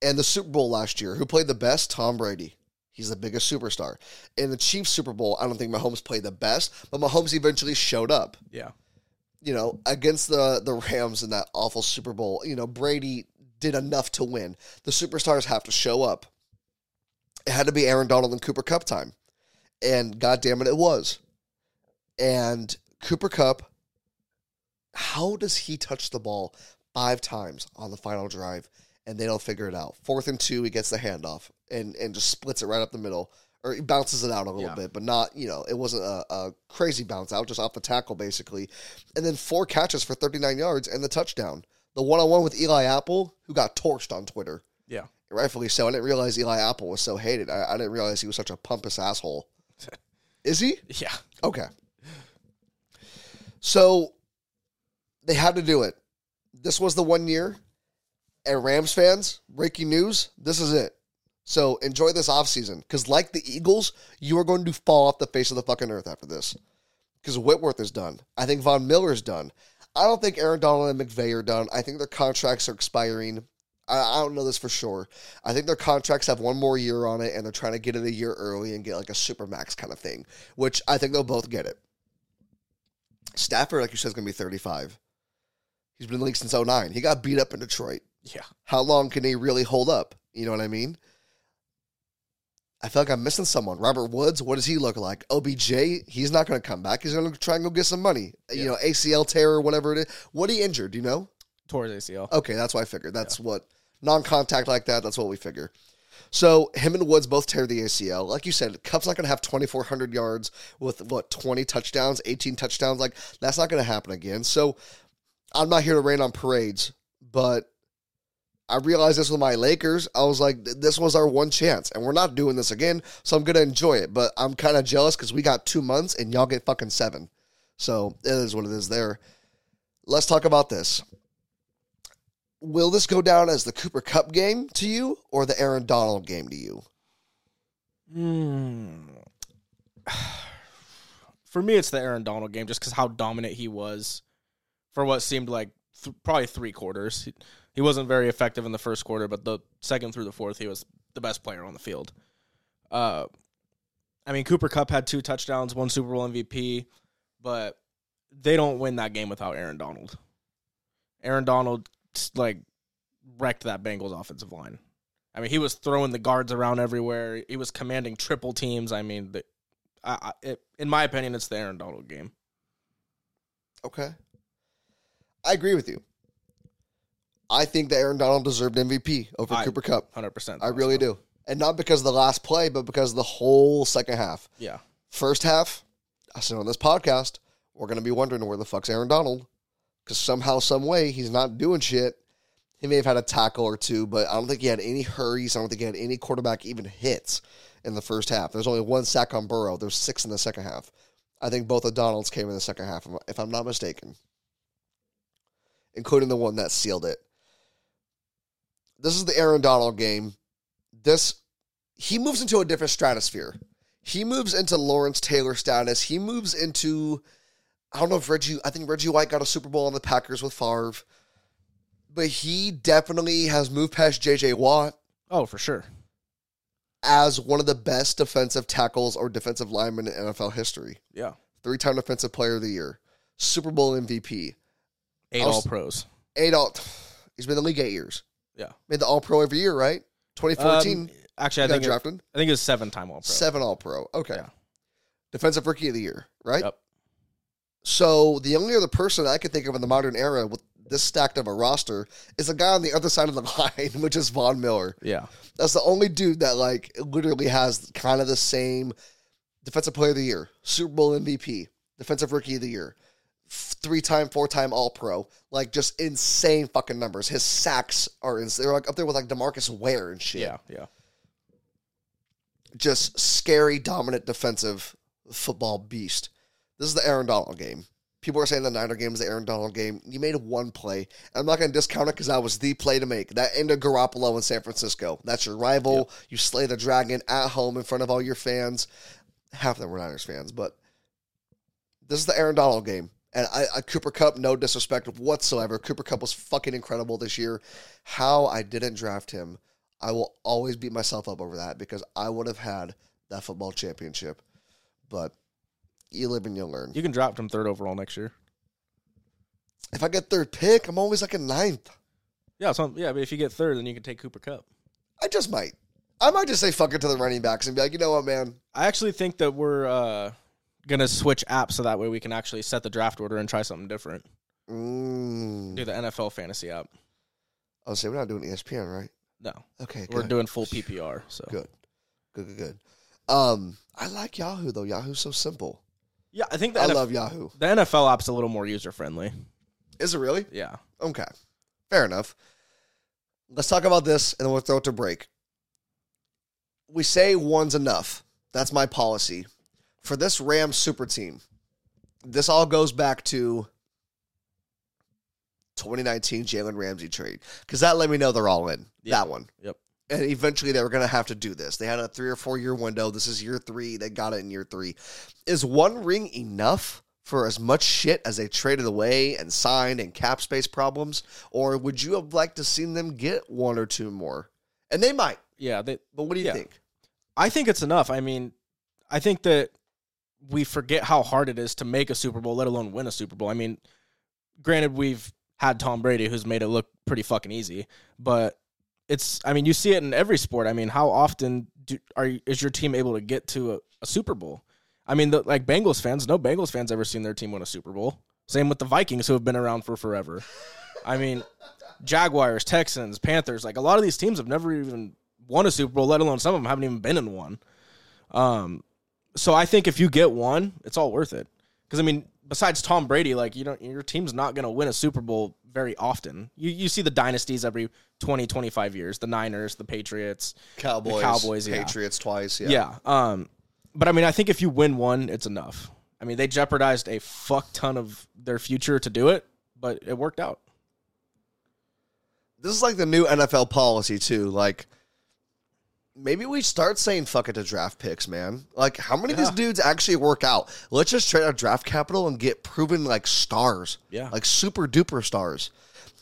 And the Super Bowl last year, who played the best? Tom Brady. He's the biggest superstar. In the Chiefs Super Bowl, I don't think Mahomes played the best, but Mahomes eventually showed up. Yeah. You know, against the, the Rams in that awful Super Bowl, you know, Brady did enough to win. The superstars have to show up. It had to be Aaron Donald and Cooper Kupp time. And goddamn it, it was. And Cooper Kupp, how does he touch the ball five times on the final drive and they don't figure it out? Fourth and two, he gets the handoff and, and just splits it right up the middle. Or he bounces it out a little yeah. bit, but not, you know, it wasn't a, a crazy bounce out, just off the tackle basically. And then four catches for thirty-nine yards and the touchdown. The one-on-one with Eli Apple, who got torched on Twitter. Yeah. Rightfully so. I didn't realize Eli Apple was so hated. I, I didn't realize he was such a pompous asshole. Is he? Yeah. Okay. So, they had to do it. This was the one year. And Rams fans, breaking news, this is it. So, enjoy this offseason. Because like the Eagles, you are going to fall off the face of the fucking earth after this. Because Whitworth is done. I think Von Miller is done. I don't think Aaron Donald and McVay are done. I think their contracts are expiring. I, I don't know this for sure. I think their contracts have one more year on it, and they're trying to get it a year early and get like a supermax kind of thing, which I think they'll both get it. Stafford, like you said, is going to be thirty-five. He's been in the league since oh nine. He got beat up in Detroit. Yeah. How long can he really hold up? You know what I mean? I feel like I'm missing someone. Robert Woods, what does he look like? O B J, he's not going to come back. He's going to try and go get some money. Yeah. You know, A C L tear or whatever it is. What he injured, do you know? Tore his A C L. Okay, that's what I figured. That's yeah. what, non-contact like that, that's what we figure. So, him and Woods both tear the A C L. Like you said, Kupp's not going to have twenty-four hundred yards with, what, twenty touchdowns, eighteen touchdowns. Like, that's not going to happen again. So, I'm not here to rain on parades, but... I realized this with my Lakers. I was like, this was our one chance, and we're not doing this again, so I'm going to enjoy it. But I'm kind of jealous because we got two months, and y'all get fucking seven. So it is what it is there. Let's talk about this. Will this go down as the Cooper Kupp game to you or the Aaron Donald game to you? Mm. For me, it's the Aaron Donald game just because how dominant he was for what seemed like th- probably three quarters. He- He wasn't very effective in the first quarter, but the second through the fourth, he was the best player on the field. Uh, I mean, Cooper Kupp had two touchdowns, one Super Bowl M V P, but they don't win that game without Aaron Donald. Aaron Donald, like, wrecked that Bengals offensive line. I mean, he was throwing the guards around everywhere. He was commanding triple teams. I mean, the, I, I, it, in my opinion, it's the Aaron Donald game. Okay. I agree with you. I think that Aaron Donald deserved M V P over I, Cooper Kupp. one hundred percent. I really do. And not because of the last play, but because of the whole second half. Yeah. First half, I said on this podcast, we're going to be wondering where the fuck's Aaron Donald. Because somehow, some way, he's not doing shit. He may have had a tackle or two, but I don't think he had any hurries. I don't think he had any quarterback even hits in the first half. There's only one sack on Burrow. There's six in the second half. I think both of Donald's came in the second half, if I'm not mistaken. Including the one that sealed it. This is the Aaron Donald game. This, he moves into a different stratosphere. He moves into Lawrence Taylor status. He moves into, I don't know if Reggie, I think Reggie White got a Super Bowl on the Packers with Favre. But he definitely has moved past J J Watt. Oh, for sure. As one of the best defensive tackles or defensive linemen in N F L history. Yeah. Three-time Defensive Player of the Year. Super Bowl M V P. Eight was, All-Pros. Eight all... He's been in the league eight years. Yeah. Made the All-Pro every year, right? twenty fourteen. Um, actually, I think, it, I think it was seven-time All-Pro. Seven All-Pro. Okay. Yeah. Defensive Rookie of the Year, right? Yep. So the only other person I could think of in the modern era with this stacked of a roster is a guy on the other side of the line, which is Von Miller. Yeah. That's the only dude that, like, literally has kind of the same Defensive Player of the Year, Super Bowl M V P, Defensive Rookie of the Year, three-time, four-time All-Pro. Like, just insane fucking numbers. His sacks are ins- they're, like, up there with, like, DeMarcus Ware and shit. Yeah, yeah. Just scary, dominant defensive football beast. This is the Aaron Donald game. People are saying the Niner game is the Aaron Donald game. You made one play. I'm not going to discount it because that was the play to make. That ended Garoppolo in San Francisco. That's your rival. Yep. You slay the dragon at home in front of all your fans. Half of them were Niners fans, but this is the Aaron Donald game. And I, I Cooper Kupp, no disrespect whatsoever. Cooper Kupp was fucking incredible this year. How I didn't draft him, I will always beat myself up over that because I would have had that football championship. But you live and you learn. You can drop them third overall next year. If I get third pick, I'm always like a ninth. Yeah, so yeah, but if you get third, then you can take Cooper Kupp. I just might. I might just say fuck it to the running backs and be like, you know what, man? I actually think that we're uh, going to switch apps so that way we can actually set the draft order and try something different. Mm. Do the N F L fantasy app. Oh, so we're not doing E S P N, right? No. Okay, good. We're doing full P P R. So Good. Good, good, good. Um, I like Yahoo, though. Yahoo's so simple. Yeah, I think the I N F- love Yahoo. The N F L app's a little more user friendly. Is it really? Yeah. Okay. Fair enough. Let's talk about this and then we'll throw it to break. We say one's enough. That's my policy. For this Rams super team, this all goes back to twenty nineteen Jalen Ramsey trade. Because that let me know they're all in. Yep. That one. Yep. And eventually they were going to have to do this. They had a three or four year window. This is year three. They got it in year three. Is one ring enough for as much shit as they traded away and signed and cap space problems? Or would you have liked to seen them get one or two more? And they might. Yeah. They, but what do you yeah. think? I think it's enough. I mean, I think that we forget how hard it is to make a Super Bowl, let alone win a Super Bowl. I mean, granted, we've had Tom Brady who's made it look pretty fucking easy, but it's, I mean, you see it in every sport. I mean, how often do, are is your team able to get to a, a Super Bowl? I mean, the, like Bengals fans, no Bengals fans ever seen their team win a Super Bowl. Same with the Vikings who have been around for forever. I mean, Jaguars, Texans, Panthers, like a lot of these teams have never even won a Super Bowl, let alone some of them haven't even been in one. Um, so I think if you get one, it's all worth it. Because, I mean, besides Tom Brady, like, you don't, your team's not going to win a Super Bowl very often. You you see the dynasties every twenty, twenty-five years. The Niners, the Patriots. Cowboys. The Cowboys, Patriots yeah. twice, yeah. Yeah. Um, but, I mean, I think if you win one, it's enough. I mean, they jeopardized a fuck ton of their future to do it, but it worked out. This is like the new N F L policy, too. Like, maybe we start saying fuck it to draft picks, man. Like, how many yeah. of these dudes actually work out? Let's just trade our draft capital and get proven, like, stars. Yeah. Like, super-duper stars.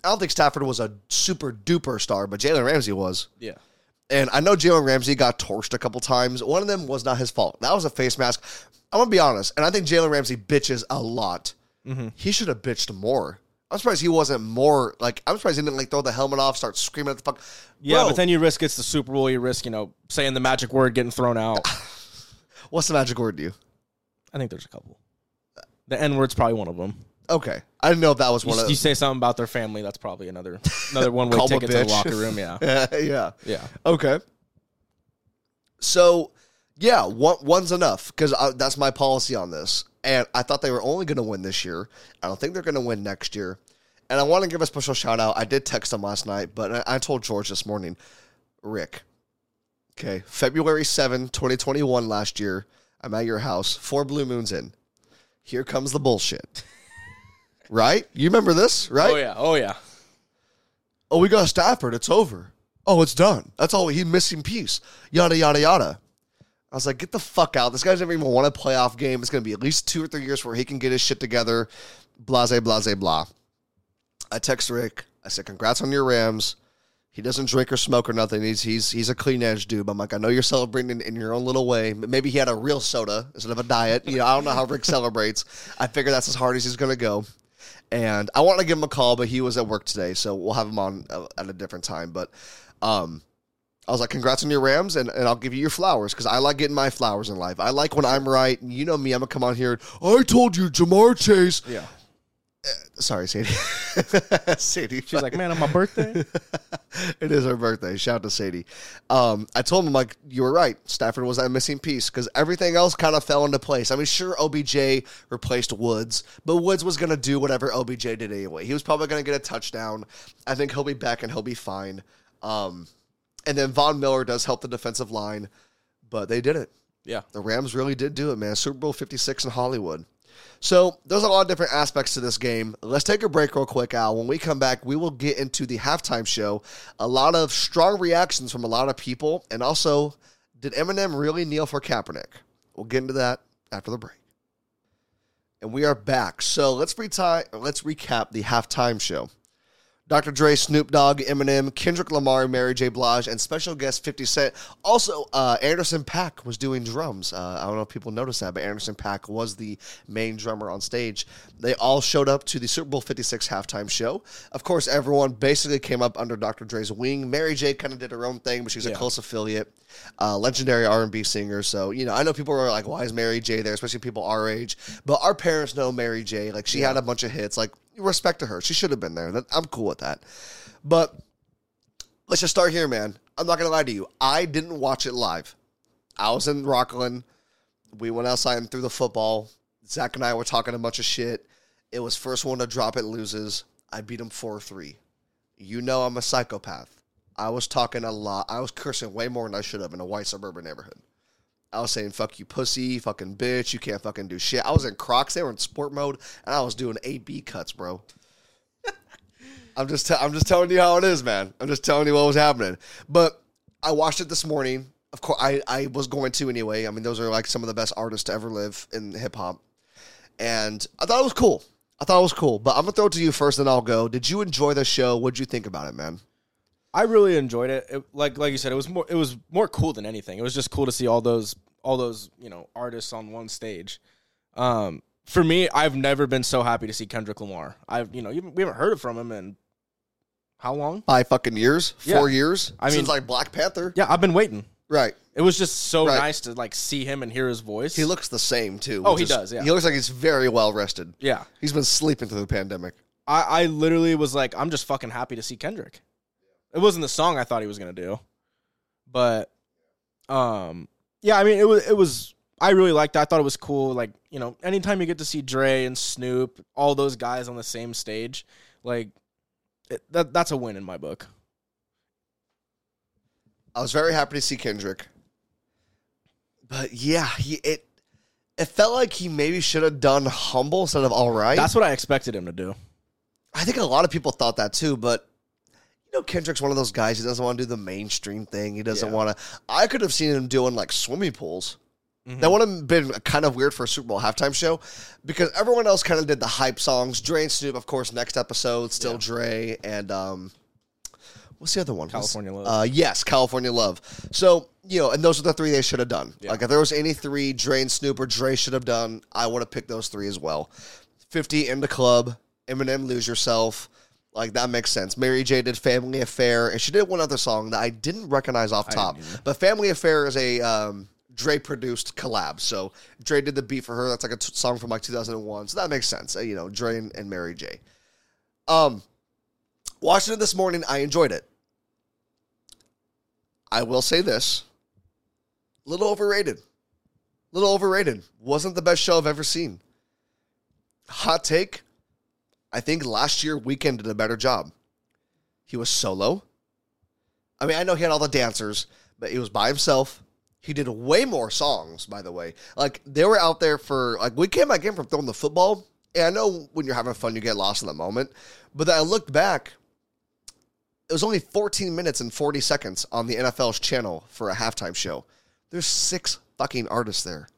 I don't think Stafford was a super-duper star, but Jalen Ramsey was. Yeah. And I know Jalen Ramsey got torched a couple times. One of them was not his fault. That was a face mask. I'm going to be honest, and I think Jalen Ramsey bitches a lot. Mm-hmm. He should have bitched more. I'm surprised he wasn't more, like, I'm surprised he didn't, like, throw the helmet off, start screaming at the fuck. Yeah, Bro. But then you risk it's the Super Bowl. You risk, you know, saying the magic word, getting thrown out. What's the magic word to you? I think there's a couple. The N-word's probably one of them. Okay. I didn't know if that was you, one of them. You say something about their family, that's probably another another one-way ticket to the locker room, yeah. yeah. Yeah. Yeah. Okay. So, yeah, one, one's enough, because that's my policy on this. And I thought they were only going to win this year. I don't think they're going to win next year. And I want to give a special shout-out. I did text him last night, but I told George this morning, Rick, okay, February seventh, twenty twenty-one last year, I'm at your house, four blue moons in. Here comes the bullshit. Right? You remember this, right? Oh, yeah. Oh, yeah. Oh, we got Stafford. It's over. Oh, it's done. That's all. He's missing piece. Yada, yada, yada. I was like, get the fuck out. This guy doesn't even want a playoff game. It's going to be at least two or three years where he can get his shit together. Blase, blase, blah. I text Rick. I said, congrats on your Rams. He doesn't drink or smoke or nothing. He's he's he's a clean edge dude. But I'm like, I know you're celebrating in, in your own little way. Maybe he had a real soda instead of a diet. You know, I don't know how Rick celebrates. I figure that's as hard as he's going to go. And I wanted to give him a call, but he was at work today, so we'll have him on at a different time. But um, I was like, congrats on your Rams, and, and I'll give you your flowers because I like getting my flowers in life. I like when I'm right. You know me. I'm going to come on here. I told you, Ja'Marr Chase. Yeah. Sorry, Sadie. Sadie. She's like, man, on my birthday? It is her birthday. Shout out to Sadie. Um, I told him, like, you were right. Stafford was that missing piece because everything else kind of fell into place. I mean, sure, O B J replaced Woods, but Woods was going to do whatever O B J did anyway. He was probably going to get a touchdown. I think he'll be back and he'll be fine. Um, and then Von Miller does help the defensive line, but they did it. Yeah. The Rams really did do it, man. Super Bowl fifty-six in Hollywood. So there's a lot of different aspects to this game. Let's take a break real quick, Al. When we come back, we will get into the halftime show. A lot of strong reactions from a lot of people. And also, did Eminem really kneel for Kaepernick? We'll get into that after the break. And we are back. So let's, reti- let's recap the halftime show. Doctor Dre, Snoop Dogg, Eminem, Kendrick Lamar, Mary J. Blige, and special guest fifty cent. Also, uh, Anderson .Paak was doing drums. Uh, I don't know if people noticed that, but Anderson .Paak was the main drummer on stage. They all showed up to the Super Bowl fifty-six halftime show. Of course, everyone basically came up under Doctor Dre's wing. Mary J. kind of did her own thing, but she's yeah. a close affiliate. Uh, legendary R and B singer. So, you know, I know people are like, why is Mary J. there, especially people our age? But our parents know Mary J. Like, she yeah. had a bunch of hits. Like, respect to her. She should have been there. I'm cool with that. But let's just start here, man. I'm not going to lie to you. I didn't watch it live. I was in Rockland. We went outside and threw the football. Zach and I were talking a bunch of shit. It was first one to drop it loses. I beat him four three. You know I'm a psychopath. I was talking a lot. I was cursing way more than I should have in a white suburban neighborhood. I was saying, fuck you, pussy, fucking bitch, you can't fucking do shit. I was in Crocs, they were in sport mode, and I was doing A B cuts, bro. I'm just, t- I'm just telling you how it is, man. I'm just telling you what was happening. But I watched it this morning. Of course, I, I was going to anyway. I mean, those are like some of the best artists to ever live in hip-hop. And I thought it was cool. I thought it was cool. But I'm going to throw it to you first, then I'll go. Did you enjoy the show? What'd you think about it, man? I really enjoyed it. it. Like like you said, it was more it was more cool than anything. It was just cool to see all those all those you know artists on one stage. Um, for me, I've never been so happy to see Kendrick Lamar. I've you know you, we haven't heard from him in how long? Five fucking years, yeah. four years. I mean, since like Black Panther. Yeah, I've been waiting. Right. It was just so right. nice to like see him and hear his voice. He looks the same too. Oh, he is, does. Yeah, he looks like he's very well rested. Yeah, he's been sleeping through the pandemic. I, I literally was like, I'm just fucking happy to see Kendrick. It wasn't the song I thought he was gonna do, but, um, yeah, I mean, it was, it was, I really liked it. I thought it was cool. Like, you know, anytime you get to see Dre and Snoop, all those guys on the same stage, like it, that, that's a win in my book. I was very happy to see Kendrick, but yeah, he, it, it felt like he maybe should have done humble instead of all right. That's what I expected him to do. I think a lot of people thought that too, but. You know, Kendrick's one of those guys. He doesn't want to do the mainstream thing. He doesn't yeah. want to. I could have seen him doing like swimming pools. Mm-hmm. That would have been kind of weird for a Super Bowl halftime show because everyone else kind of did the hype songs. Dre and Snoop, of course, next episode, still yeah. Dre. And um, what's the other one? California Love. Uh, yes, California Love. So, you know, and those are the three they should have done. Yeah. Like if there was any three Dre and Snoop or Dre should have done, I would have picked those three as well. fifty in the club, Eminem, Lose Yourself. Like, that makes sense. Mary J. did Family Affair, and she did one other song that I didn't recognize off top. But Family Affair is a um, Dre-produced collab. So Dre did the beat for her. That's like a t- song from, like, two thousand one. So that makes sense. Uh, you know, Dre and, and Mary J. Um, watching it this morning, I enjoyed it. I will say this. Little overrated. Little overrated. Wasn't the best show I've ever seen. Hot take. I think last year, Weeknd did a better job. He was solo. I mean, I know he had all the dancers, but he was by himself. He did way more songs, by the way. Like, they were out there for, like, we came back in from throwing the football. And I know when you're having fun, you get lost in the moment. But then I looked back. It was only fourteen minutes and forty seconds on the N F L's channel for a halftime show. There's six fucking artists there.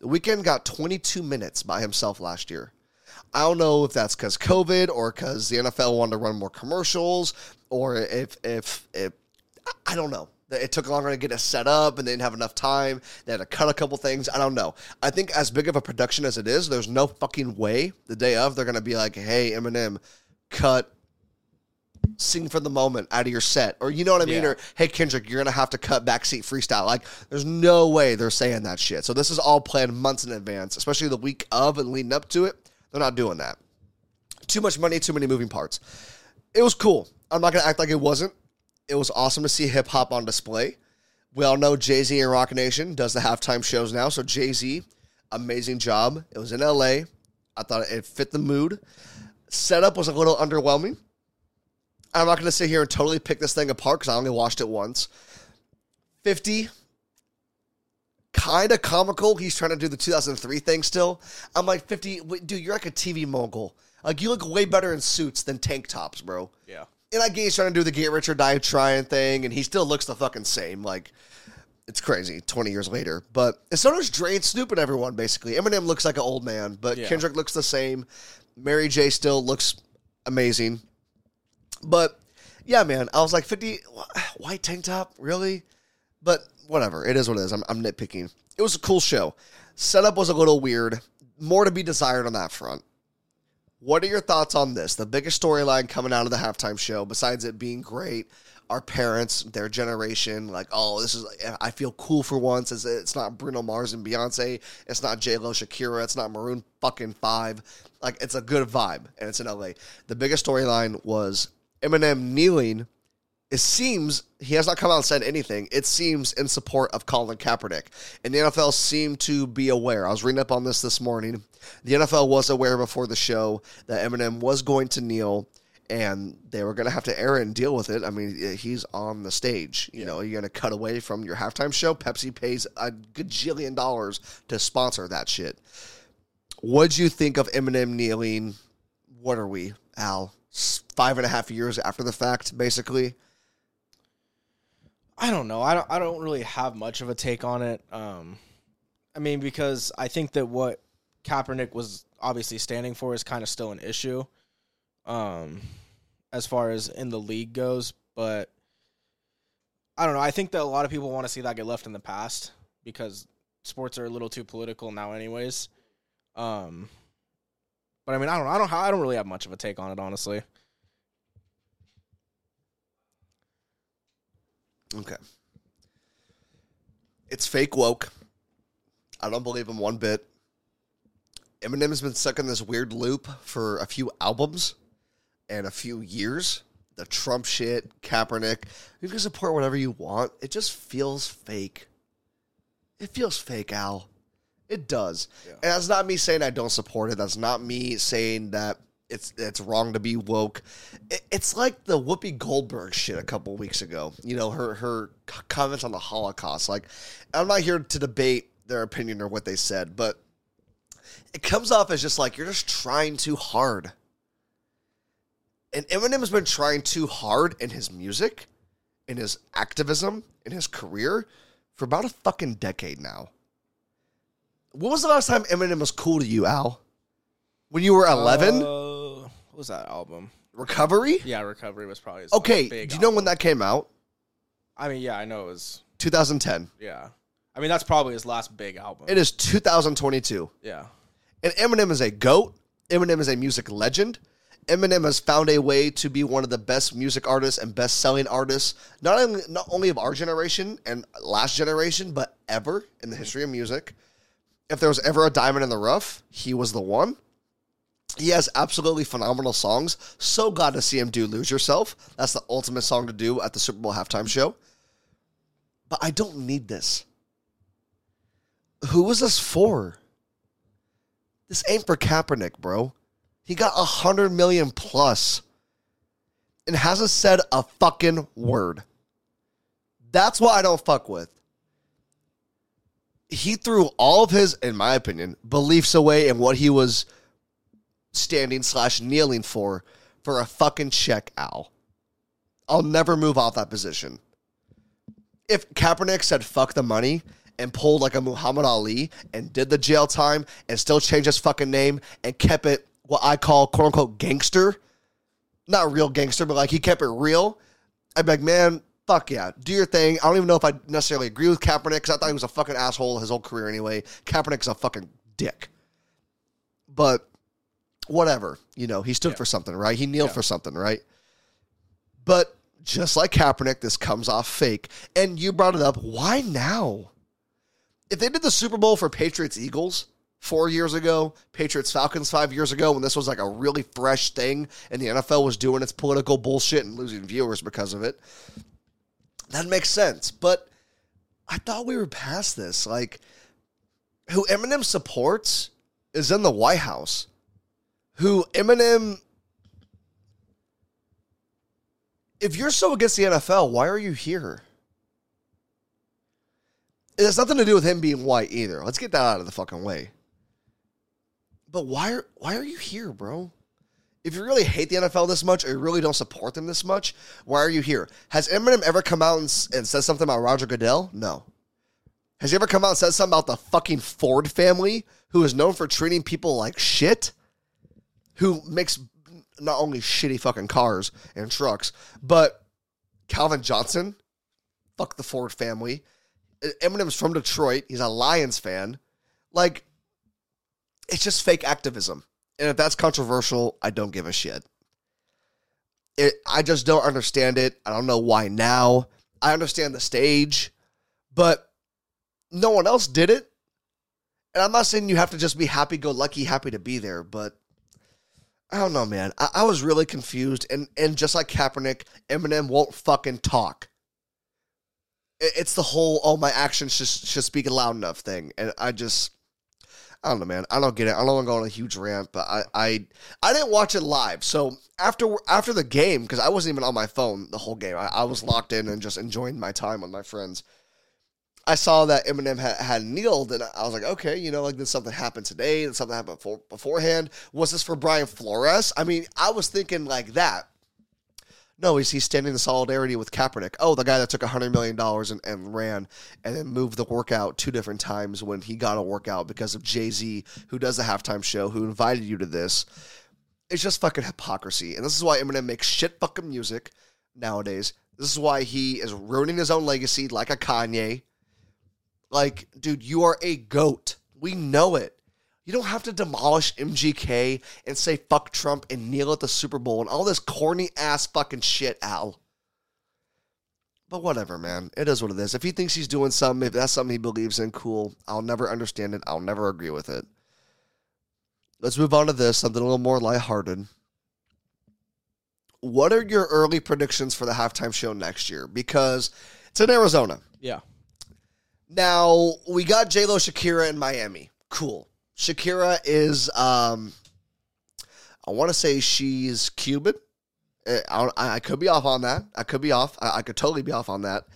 The Weeknd got twenty-two minutes by himself last year. I don't know if that's because COVID or because the N F L wanted to run more commercials, or if if if I don't know. It took longer to get us set up, and they didn't have enough time. They had to cut a couple things. I don't know. I think as big of a production as it is, there's no fucking way the day of they're going to be like, hey, Eminem, cut Sing for the Moment out of your set. Or you know what I mean? Yeah. Or, hey, Kendrick, you're going to have to cut Backseat Freestyle. Like, there's no way they're saying that shit. So this is all planned months in advance, especially the week of and leading up to it. They're not doing that. Too much money, too many moving parts. It was cool. I'm not going to act like it wasn't. It was awesome to see hip-hop on display. We all know Jay-Z and Roc Nation does the halftime shows now. So Jay-Z, amazing job. It was in L A. I thought it fit the mood. Setup was a little underwhelming. I'm not going to sit here and totally pick this thing apart because I only watched it once. fifty, kind of comical. He's trying to do the two thousand three thing still. I'm like, fifty, dude, you're like a T V mogul. Like, you look way better in suits than tank tops, bro. Yeah. And I get he's trying to do the get rich or die trying thing, and he still looks the fucking same. Like, it's crazy twenty years later. But as soon as Dre and Snoop and everyone, basically. Eminem looks like an old man, but yeah. Kendrick looks the same. Mary J. still looks amazing. But, yeah, man, I was like, fifty, white tank top, really? But whatever, it is what it is. I'm, I'm nitpicking. It was a cool show. Setup was a little weird. More to be desired on that front. What are your thoughts on this? The biggest storyline coming out of the halftime show, besides it being great, our parents, their generation, like, oh, this is, I feel cool for once. It's, it's not Bruno Mars and Beyonce. It's not J-Lo, Shakira. It's not Maroon fucking five. Like, it's a good vibe, and it's in L A. The biggest storyline was Eminem kneeling. It seems, he has not come out and said anything, it seems in support of Colin Kaepernick. And the N F L seemed to be aware. I was reading up on this this morning. The N F L was aware before the show that Eminem was going to kneel, and they were going to have to air and deal with it. I mean, he's on the stage. You yeah. know, you're going to cut away from your halftime show. Pepsi pays a gajillion dollars to sponsor that shit. What'd you think of Eminem kneeling? What are we, Al? Five and a half years after the fact, basically. I don't know. I don't. I don't really have much of a take on it. Um, I mean, because I think that what Kaepernick was obviously standing for is kind of still an issue, um, as far as in the league goes. But I don't know. I think that a lot of people want to see that get left in the past because sports are a little too political now, anyways. Um. But I mean, I don't, I don't, I don't really have much of a take on it, honestly. Okay, it's fake woke. I don't believe him one bit. Eminem has been stuck in this weird loop for a few albums and a few years. The Trump shit, Kaepernick. You can support whatever you want. It just feels fake. It feels fake, Al. It does. Yeah. And that's not me saying I don't support it. That's not me saying that it's it's wrong to be woke. It, it's like the Whoopi Goldberg shit a couple weeks ago. You know, her, her comments on the Holocaust. Like, I'm not here to debate their opinion or what they said, but it comes off as just like, you're just trying too hard. And Eminem has been trying too hard in his music, in his activism, in his career for about a fucking decade now. When was the last time Eminem was cool to you, Al? When you were eleven? Uh, what was that album? Recovery? Yeah, Recovery was probably his okay, big do you know album. When that came out? I mean, yeah, I know it was... twenty ten. Yeah. I mean, that's probably his last big album. It is two thousand twenty-two. Yeah. And Eminem is a GOAT. Eminem is a music legend. Eminem has found a way to be one of the best music artists and best-selling artists, not only, not only of our generation and last generation, but ever in the history of music. If there was ever a diamond in the rough, he was the one. He has absolutely phenomenal songs. So glad to see him do Lose Yourself. That's the ultimate song to do at the Super Bowl halftime show. But I don't need this. Who was this for? This ain't for Kaepernick, bro. He got a hundred million plus and hasn't said a fucking word. That's what I don't fuck with. He threw all of his, in my opinion, beliefs away and what he was standing slash kneeling for, for a fucking check, Al. I'll never move off that position. If Kaepernick said fuck the money and pulled like a Muhammad Ali and did the jail time and still changed his fucking name and kept it what I call quote unquote gangster, not real gangster, but like he kept it real, I'd be like, man, fuck yeah, do your thing. I don't even know if I necessarily agree with Kaepernick because I thought he was a fucking asshole his whole career anyway. Kaepernick's a fucking dick. But whatever, you know, he stood yeah. for something, right? He kneeled yeah. for something, right? But just like Kaepernick, this comes off fake. And you brought it up. Why now? If they did the Super Bowl for Patriots-Eagles four years ago, Patriots-Falcons five years ago, when this was like a really fresh thing and the N F L was doing its political bullshit and losing viewers because of it, that makes sense. But I thought we were past this. Like, who Eminem supports is in the White House. Who Eminem... If you're so against the N F L, why are you here? It has nothing to do with him being white either. Let's get that out of the fucking way. But why are, why are you here, bro? If you really hate the N F L this much or you really don't support them this much, why are you here? Has Eminem ever come out and, and said something about Roger Goodell? No. Has he ever come out and said something about the fucking Ford family, who is known for treating people like shit? Who makes... not only shitty fucking cars and trucks, but Calvin Johnson, fuck the Ford family. Eminem's from Detroit. He's a Lions fan. Like, it's just fake activism. And if that's controversial, I don't give a shit. It, I just don't understand it. I don't know why now. I understand the stage, but no one else did it. And I'm not saying you have to just be happy-go-lucky, happy to be there, but I don't know, man. I, I was really confused, and, and just like Kaepernick, Eminem won't fucking talk. It, it's the whole, oh, my actions should, should speak loud enough thing, and I just, I don't know, man. I don't get it. I don't want to go on a huge rant, but I I, I didn't watch it live, so after after the game, because I wasn't even on my phone the whole game. I, I was locked in and just enjoying my time with my friends. I saw that Eminem had, had kneeled, and I was like, okay, you know, like, did something happen today? Did something happen before, beforehand? Was this for Brian Flores? I mean, I was thinking like that. No, is he standing in solidarity with Kaepernick? Oh, the guy that took one hundred million dollars and, and ran and then moved the workout two different times when he got a workout because of Jay-Z, who does the halftime show, who invited you to this. It's just fucking hypocrisy, and this is why Eminem makes shit fucking music nowadays. This is why he is ruining his own legacy like a Kanye. Like, dude, you are a goat. We know it. You don't have to demolish M G K and say fuck Trump and kneel at the Super Bowl and all this corny ass fucking shit, Al. But whatever, man. It is what it is. If he thinks he's doing something, if that's something he believes in, cool. I'll never understand it. I'll never agree with it. Let's move on to this, something a little more lighthearted. What are your early predictions for the halftime show next year? Because it's in Arizona. Yeah. Now, we got J-Lo, Shakira, in Miami. Cool. Shakira is, um, I want to say she's Cuban. I, I could be off on that. I could be off. I, I could totally be off on that.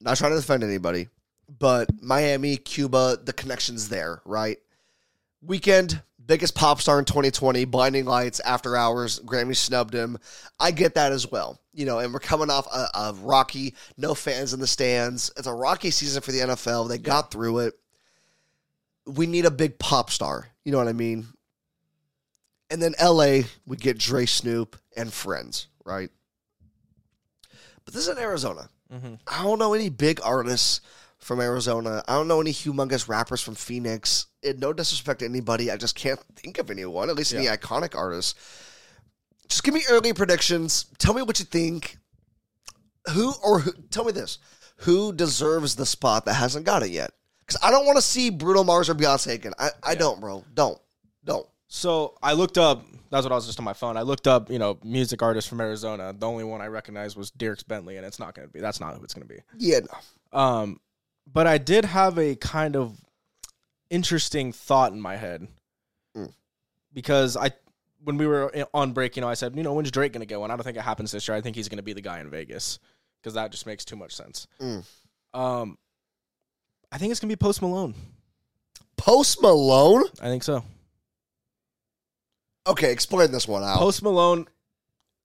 Not trying to defend anybody. But Miami, Cuba, the connection's there, right? Weekend, biggest pop star in twenty twenty, Blinding Lights, After Hours, Grammy snubbed him. I get that as well. You know, and we're coming off a, a rocky, no fans in the stands. It's a rocky season for the N F L. They yeah. got through it. We need a big pop star. You know what I mean? And then L A, we get Dre, Snoop, and friends, right? But this is in Arizona. Mm-hmm. I don't know any big artists from Arizona. I don't know any humongous rappers from Phoenix. It, no disrespect to anybody. I just can't think of anyone, at least yeah. any iconic artists. Just give me early predictions. Tell me what you think. Who or who, tell me this. Who deserves the spot that hasn't got it yet? Because I don't want to see Bruno Mars or Beyonce again. I, I yeah. don't, bro. Don't. Don't. So I looked up. That's what I was just on my phone. I looked up, you know, music artists from Arizona. The only one I recognized was Dierks Bentley, and it's not going to be. That's not who it's going to be. Yeah. No. Um, but I did have a kind of interesting thought in my head mm. because I, when we were on break, you know, I said, you know, when's Drake going to go? And I don't think it happens this year. I think he's going to be the guy in Vegas because that just makes too much sense. Mm. Um, I think it's going to be Post Malone. Post Malone? I think so. Okay, explain this one out. Post Malone,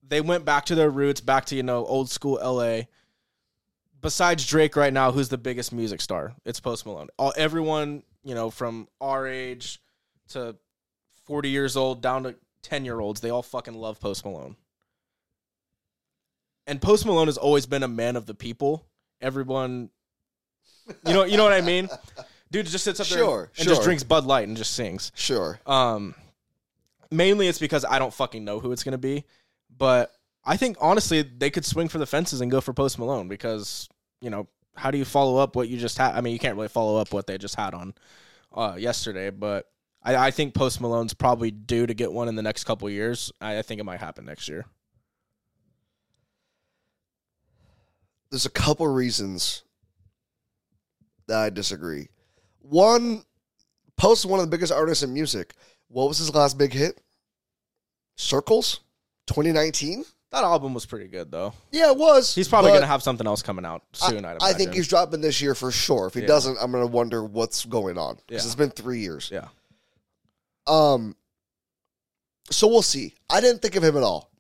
they went back to their roots, back to, you know, old school L A. Besides Drake right now, who's the biggest music star? It's Post Malone. All, everyone, you know, from our age to forty years old down to ten-year-olds, they all fucking love Post Malone. And Post Malone has always been a man of the people. Everyone, you know, you know what I mean? Dude just sits up there sure, and, and sure. just drinks Bud Light and just sings. Sure. Um, mainly it's because I don't fucking know who it's going to be. But I think, honestly, they could swing for the fences and go for Post Malone because, you know, how do you follow up what you just had? I mean, you can't really follow up what they just had on uh, yesterday, but I, I think Post Malone's probably due to get one in the next couple of years. I, I think it might happen next year. There's a couple reasons that I disagree. One, Post is one of the biggest artists in music. What was his last big hit? Circles? twenty nineteen? That album was pretty good, though. Yeah, it was. He's probably going to have something else coming out soon, I, I'd imagine. I think he's dropping this year for sure. If he yeah. doesn't, I'm going to wonder what's going on. Because yeah. it's been three years. Yeah. Um. So we'll see. I didn't think of him at all.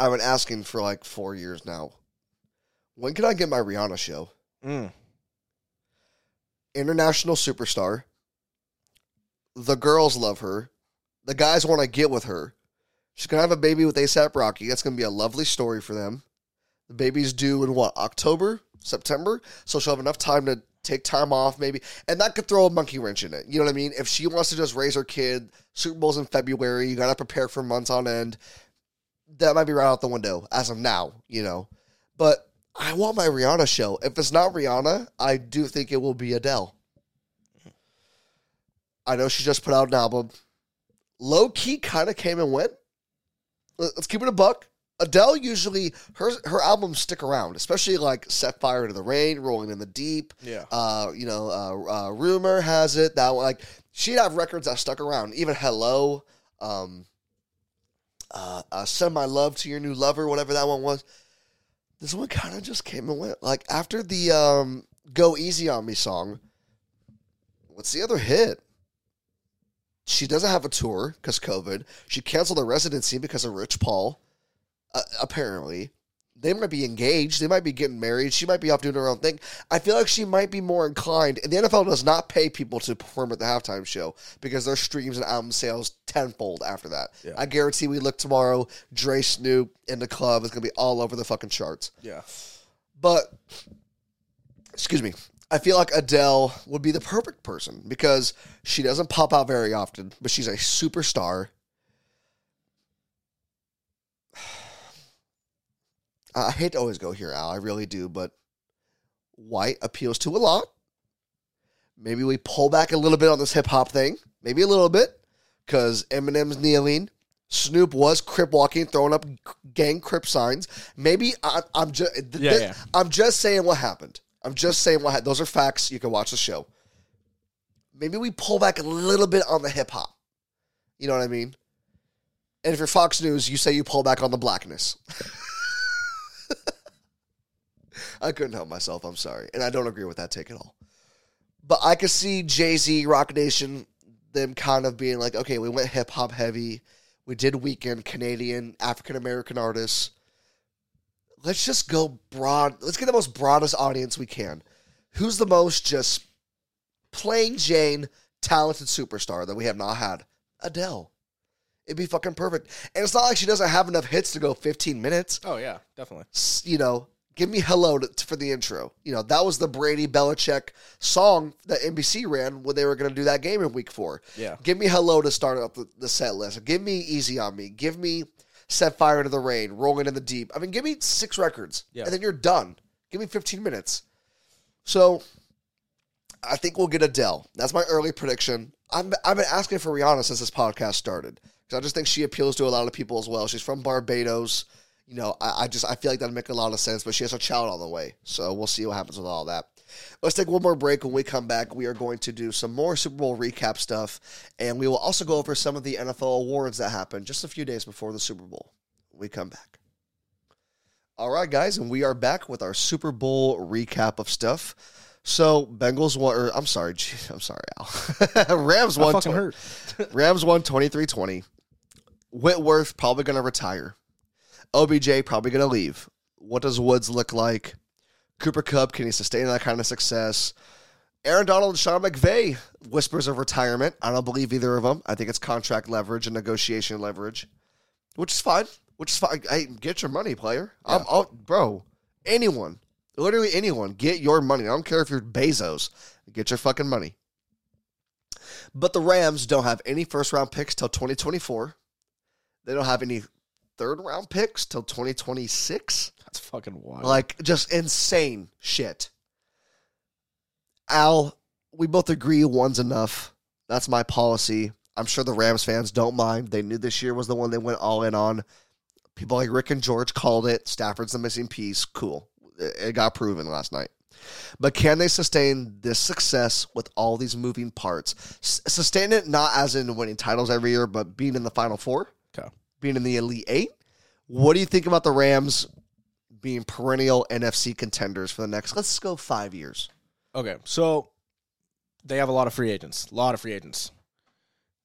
I've been asking for like four years now. When can I get my Rihanna show? Mm. International superstar. The girls love her. The guys want to get with her. She's going to have a baby with ASAP Rocky. That's going to be a lovely story for them. The baby's due in, what, October, September? So she'll have enough time to take time off, maybe. And that could throw a monkey wrench in it. You know what I mean? If she wants to just raise her kid, Super Bowl's in February, you got to prepare for months on end. That might be right out the window as of now, you know. But I want my Rihanna show. If it's not Rihanna, I do think it will be Adele. I know she just put out an album. Low-key kind of came and went. Let's keep it a buck. Adele usually, her her albums stick around, especially like Set Fire to the Rain, Rolling in the Deep. Yeah. Uh, you know, uh, uh, Rumor has it. That one, like, she'd have records that stuck around. Even Hello, um, uh, uh, Send My Love to Your New Lover, whatever that one was. This one kind of just came and went. Like, after the um, Go Easy on Me song, what's the other hit? She doesn't have a tour because COVID. She canceled her residency because of Rich Paul, uh, apparently. They might be engaged. They might be getting married. She might be off doing her own thing. I feel like she might be more inclined. And the N F L does not pay people to perform at the halftime show because their streams and album sales tenfold after that. Yeah. I guarantee we look tomorrow, Dre, Snoop, in the club is going to be all over the fucking charts. Yeah. But, excuse me. I feel like Adele would be the perfect person because she doesn't pop out very often, but she's a superstar. I hate to always go here, Al. I really do, but white appeals to a lot. Maybe we pull back a little bit on this hip-hop thing. Maybe a little bit because Eminem's kneeling. Snoop was crip walking, throwing up gang crip signs. Maybe I, I'm, ju- yeah, th- yeah. I'm just saying what happened. I'm just saying, what those are facts. You can watch the show. Maybe we pull back a little bit on the hip-hop. You know what I mean? And if you're Fox News, you say you pull back on the blackness. I couldn't help myself. I'm sorry. And I don't agree with that take at all. But I could see Jay-Z, Roc Nation, them kind of being like, okay, we went hip-hop heavy. We did Weekend, Canadian, African-American artists. Let's just go broad. Let's get the most broadest audience we can. Who's the most just plain Jane, talented superstar that we have not had? Adele. It'd be fucking perfect. And it's not like she doesn't have enough hits to go fifteen minutes. Oh, yeah, definitely. You know, give me Hello to, for the intro. You know, that was the Brady Belichick song that N B C ran when they were going to do that game in week four. Yeah. Give me Hello to start up the, the set list. Give me Easy on Me. Give me Set Fire to the Rain, Rolling in the Deep. I mean, give me six records, yeah. and then you're done. Give me fifteen minutes. So, I think we'll get Adele. That's my early prediction. I'm, I've been asking for Rihanna since this podcast started, because I just think she appeals to a lot of people as well. She's from Barbados. You know, I, I just I feel like that would make a lot of sense, but she has her child on the way. So, we'll see what happens with all that. Let's take one more break. When we come back, we are going to do some more Super Bowl recap stuff, and we will also go over some of the N F L awards that happened just a few days before the Super Bowl. We come back. All right, guys, and we are back with our Super Bowl recap of stuff. So, Bengals won, or I'm sorry, geez, I'm sorry, Al. Rams won. Fucking hurt. Rams won twenty-three twenty. Whitworth probably going to retire. O B J probably going to leave. What does Woods look like? Cooper Kupp, can he sustain that kind of success? Aaron Donald and Sean McVay, whispers of retirement. I don't believe either of them. I think it's contract leverage and negotiation leverage, which is fine. Which is fine. Hey, get your money, player. Yeah. I'm, I'll, bro, anyone, literally anyone, get your money. I don't care if you're Bezos. Get your fucking money. But the Rams don't have any first-round picks till twenty twenty-four. They don't have any third-round picks till twenty twenty-six. That's fucking wild. Like, just insane shit. Al, we both agree one's enough. That's my policy. I'm sure the Rams fans don't mind. They knew this year was the one they went all in on. People like Rick and George called it. Stafford's the missing piece. Cool. It got proven last night. But can they sustain this success with all these moving parts? S- sustain it not as in winning titles every year, but being in the Final Four, okay. Being in the Elite Eight. What do you think about the Rams being perennial N F C contenders for the next, let's go five years? Okay, so they have a lot of free agents, a lot of free agents.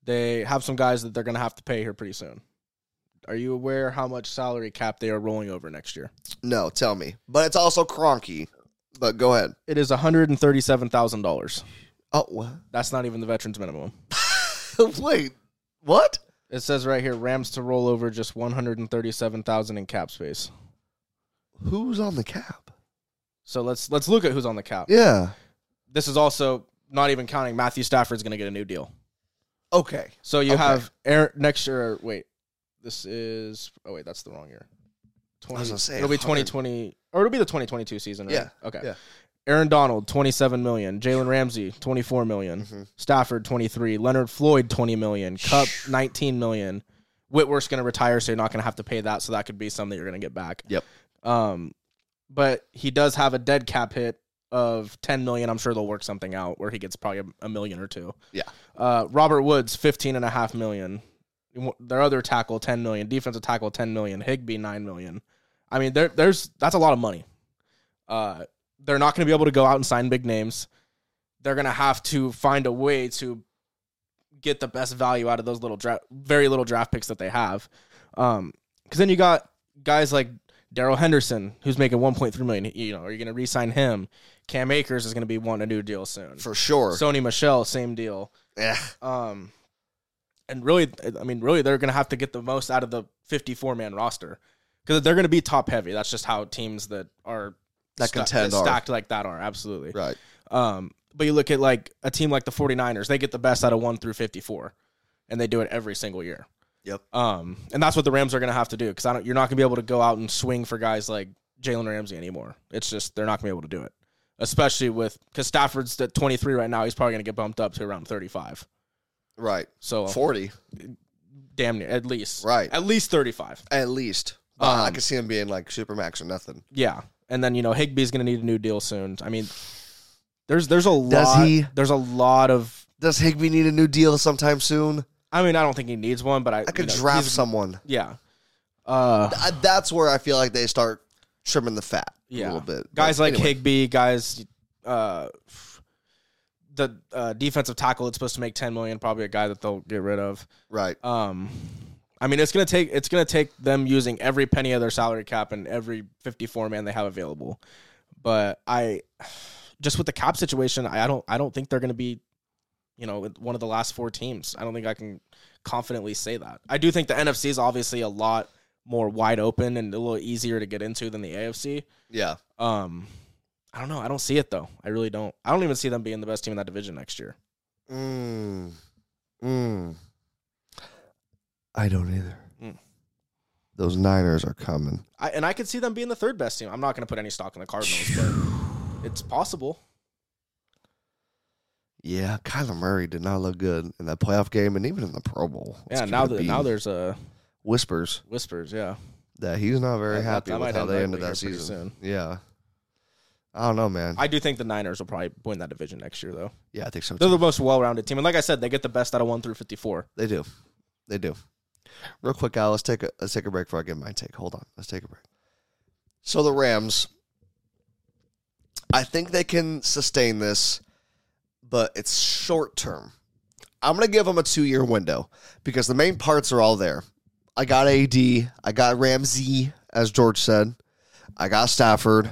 They have some guys that they're going to have to pay here pretty soon. Are you aware how much salary cap they are rolling over next year? No, tell me. But it's also cronky. But go ahead. It is one hundred thirty-seven thousand dollars. Oh, what? That's not even the veterans minimum. Wait, what? It says right here, Rams to roll over just one hundred thirty-seven thousand dollars in cap space. Who's on the cap? So let's let's look at who's on the cap. Yeah. This is also not even counting Matthew Stafford's going to get a new deal. Okay. So you okay. have Aaron, next year. Wait, this is. Oh wait, that's the wrong year. twenty, I was gonna say it'll be twenty twenty. Or it'll be the twenty twenty-two season, right? Yeah. Okay. Yeah. Aaron Donald, twenty-seven million dollars. Jalen Ramsey, twenty-four million dollars. Mm-hmm. Stafford, twenty-three. Leonard Floyd, twenty million dollars. Cup, nineteen million dollars. Whitworth's going to retire, so you're not going to have to pay that, so that could be something that you're going to get back. Yep. Um, but he does have a dead cap hit of ten million dollars. I'm sure they'll work something out where he gets probably a, a million or two. Yeah. Uh, Robert Woods, fifteen point five million dollars. Their other tackle, ten million dollars. Defensive tackle, ten million dollars. Higbee, nine million dollars. I mean, there, there's that's a lot of money. Uh, they're not going to be able to go out and sign big names. They're going to have to find a way to get the best value out of those little dra- very little draft picks that they have. Um, because then you got guys like Darrell Henderson, who's making one point three million dollars. You know, are you going to re-sign him? Cam Akers is going to be wanting a new deal soon, for sure. Sony Michel, same deal. Yeah. Um, and really, I mean, really, they're going to have to get the most out of the fifty-four man roster. Because they're going to be top heavy. That's just how teams that are that sta- contend that stacked are. Like that are. Absolutely. Right. Um, but you look at like a team like the forty-niners, they get the best out of one through fifty-four, and they do it every single year. Yep. Um, and that's what the Rams are going to have to do, because I don't, you're not going to be able to go out and swing for guys like Jalen Ramsey anymore. It's just they're not going to be able to do it, especially with – because Stafford's at twenty-three right now. He's probably going to get bumped up to around thirty-five. Right. So forty. Damn near, at least. Right. At least thirty-five. At least. Um, uh, I could see him being like Supermax or nothing. Yeah. And then, you know, Higbee's going to need a new deal soon. I mean, there's there's a lot. Does he, there's a lot of. Does Higbee need a new deal sometime soon? I mean, I don't think he needs one, but I. I could know, draft someone. Yeah. Uh, Th- that's where I feel like they start trimming the fat yeah. a little bit. Guys but like anyway. Higbee, guys. Uh, the uh, defensive tackle that's supposed to make ten million dollars, probably a guy that they'll get rid of. Right. Um. I mean, it's gonna take it's gonna take them using every penny of their salary cap and every fifty-four man they have available. But I, just with the cap situation, I don't I don't think they're gonna be, you know, one of the last four teams. I don't think I can confidently say that. I do think the N F C is obviously a lot more wide open and a little easier to get into than the A F C. Yeah. Um, I don't know. I don't see it though. I really don't. I don't even see them being the best team in that division next year. Mm. Mm. I don't either. Mm. Those Niners are coming. I, and I could see them being the third best team. I'm not going to put any stock in the Cardinals, but it's possible. Yeah, Kyler Murray did not look good in that playoff game and even in the Pro Bowl. Let's yeah, now the, now there's a... Whispers. Whispers, yeah. That he's not very that, happy that, that with how they ended that season. Soon. Yeah. I don't know, man. I do think the Niners will probably win that division next year, though. Yeah, I think so, too. They're the most well-rounded team. And like I said, they get the best out of one through fifty-four. They do. They do. Real quick, Al, let's take a let's take a break before I give my take. Hold on, let's take a break. So the Rams, I think they can sustain this, but it's short term. I'm gonna give them a two year window because the main parts are all there. I got A D, I got Ramsey, as George said, I got Stafford.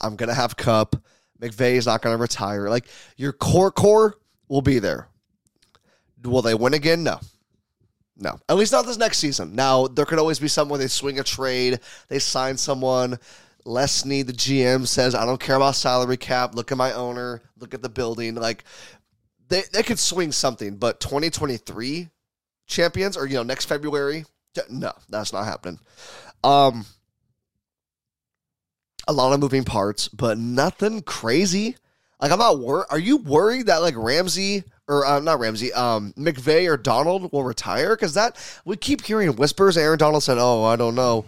I'm gonna have Cup. McVay is not going to retire. Like, your core core will be there. Will they win again? No. No. At least not this next season. Now, there could always be somewhere they swing a trade, they sign someone. Lesney, the G M, says, I don't care about salary cap. Look at my owner. Look at the building. Like, they, they could swing something, but twenty twenty-three champions or, you know, next February, no, that's not happening. Um, a lot of moving parts, but nothing crazy. Like, I'm not worried. Are you worried that, like, Ramsey or uh, not Ramsey, um, McVay or Donald will retire? Because that, we keep hearing whispers. Aaron Donald said, oh, I don't know.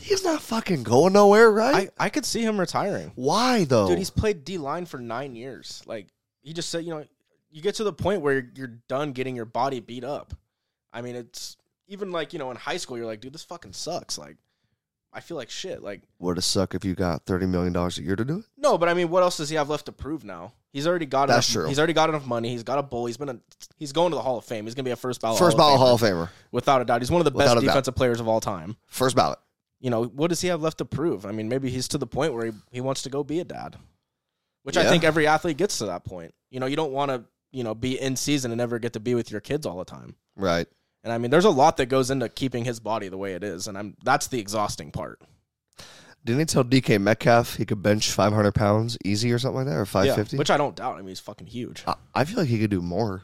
He's not fucking going nowhere, right? I, I could see him retiring. Why, though? Dude, he's played D-line for nine years. Like, he just said, you know, you get to the point where you're, you're done getting your body beat up. I mean, it's even like, you know, in high school, you're like, dude, this fucking sucks. Like, I feel like shit. Like, would it suck if you got thirty million dollars a year to do it? No, but I mean, what else does he have left to prove now? He's already got That's enough, true. He's already got enough money. He's got a bowl. He's been a, he's going to the Hall of Fame. He's going to be a first ballot First ballot Hall of Famer. Without a doubt. He's one of the best defensive players of all time. First ballot. You know, what does he have left to prove? I mean, maybe he's to the point where he, he wants to go be a dad, which yeah. I think every athlete gets to that point. You know, you don't want to, you know, be in season and never get to be with your kids all the time. Right. And I mean, there's a lot that goes into keeping his body the way it is. And I'm that's the exhausting part. Didn't he tell D K Metcalf he could bench five hundred pounds easy or something like that, or five fifty? Yeah, which I don't doubt. I mean, he's fucking huge. I, I feel like he could do more.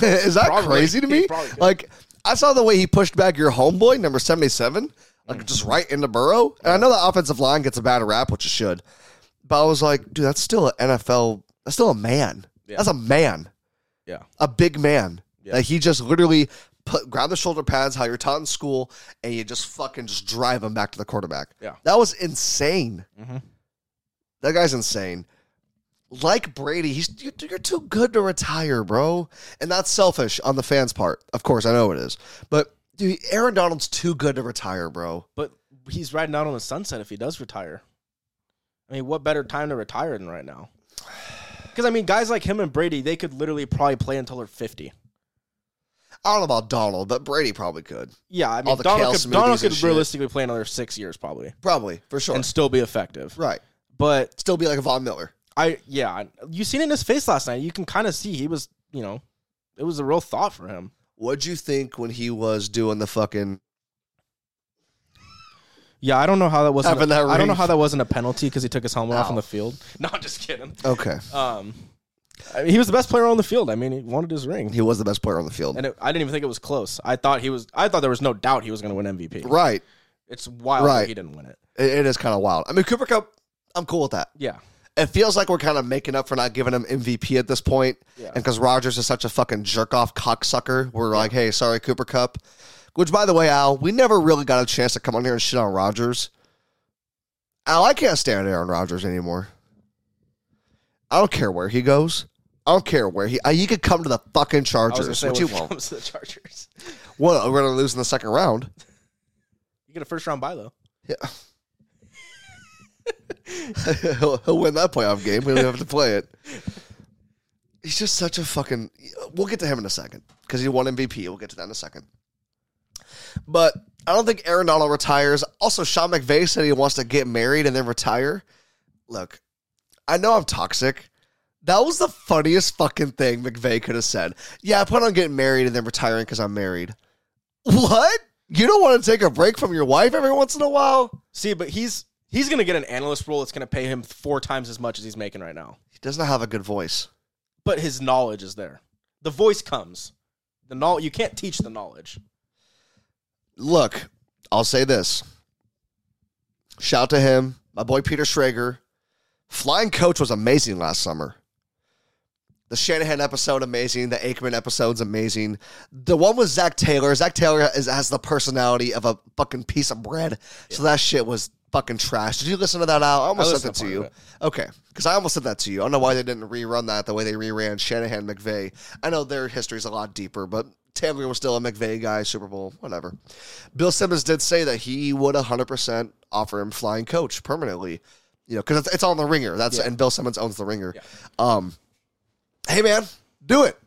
Is that probably, crazy to me? Like, I saw the way he pushed back your homeboy, number seventy-seven. Like, just right into Burrow. And I know the offensive line gets a bad rap, which it should. But I was like, dude, that's still an N F L. That's still a man. Yeah. That's a man. Yeah. A big man. Yeah. Like, he just literally put, grab the shoulder pads, how you're taught in school, and you just fucking just drive him back to the quarterback. Yeah. That was insane. Mm-hmm. That guy's insane. Like Brady, he's you're too good to retire, bro. And that's selfish on the fans' part. Of course, I know it is. But dude, Aaron Donald's too good to retire, bro. But he's riding out on the sunset if he does retire. I mean, what better time to retire than right now? Because, I mean, guys like him and Brady, they could literally probably play until they're fifty. I don't know about Donald, but Brady probably could. Yeah, I mean, All the Donald could, Donald could realistically play another six years probably. Probably, for sure. And still be effective. Right. But still be like a Von Miller. I Yeah, you seen it in his face last night. You can kind of see he was, you know, it was a real thought for him. What'd you think when he was doing the fucking? Yeah, I don't know how that wasn't. A, that I don't know how that wasn't a penalty because he took his helmet Ow. off on the field. No, I'm just kidding. Okay. Um, I mean, he was the best player on the field. I mean, he wanted his ring. He was the best player on the field, and it, I didn't even think it was close. I thought he was. I thought there was no doubt he was going to win M V P. Right. It's wild right. that he didn't win it. It, it is kind of wild. I mean, Cooper Kupp, I'm cool with that. Yeah. It feels like we're kind of making up for not giving him M V P at this point. Yeah. And because Rodgers is such a fucking jerk-off cocksucker, we're yeah. like, hey, sorry, Cooper Kupp. Which, by the way, Al, we never really got a chance to come on here and shit on Rodgers. Al, I can't stand Aaron Rodgers anymore. I don't care where he goes. I don't care where he... I, he could come to the fucking Chargers, say, which he won't. Comes to the Chargers. Well, we're going to lose in the second round. You get a first-round bye, though. Yeah. he'll, he'll win that playoff game. We don't have to play it. He's just such a fucking... We'll get to him in a second because he won M V P. We'll get to that in a second. But I don't think Aaron Donald retires. Also, Sean McVay said he wants to get married and then retire. Look, I know I'm toxic. That was the funniest fucking thing McVay could have said. Yeah, I plan on getting married and then retiring because I'm married. What? You don't want to take a break from your wife every once in a while? See, but he's... He's going to get an analyst role that's going to pay him four times as much as he's making right now. He does not have a good voice. But his knowledge is there. The voice comes. The know- You can't teach the knowledge. Look, I'll say this. Shout to him. My boy Peter Schrager. Flying Coach was amazing last summer. The Shanahan episode, amazing. The Aikman episode's amazing. The one with Zach Taylor. Zach Taylor is, has the personality of a fucking piece of bread. Yeah. So that shit was... fucking trash. Did you listen to that out? I almost I sent that to you. Okay. Because I almost said that to you. I don't know why they didn't rerun that the way they reran Shanahan, McVay. I know their history's a lot deeper, but Taylor was still a McVay guy, Super Bowl, whatever. Bill Simmons did say that he would one hundred percent offer him Flying Coach permanently, you know, because it's, it's on The Ringer. That's yeah. And Bill Simmons owns The Ringer. Yeah. Um, hey, man, do it.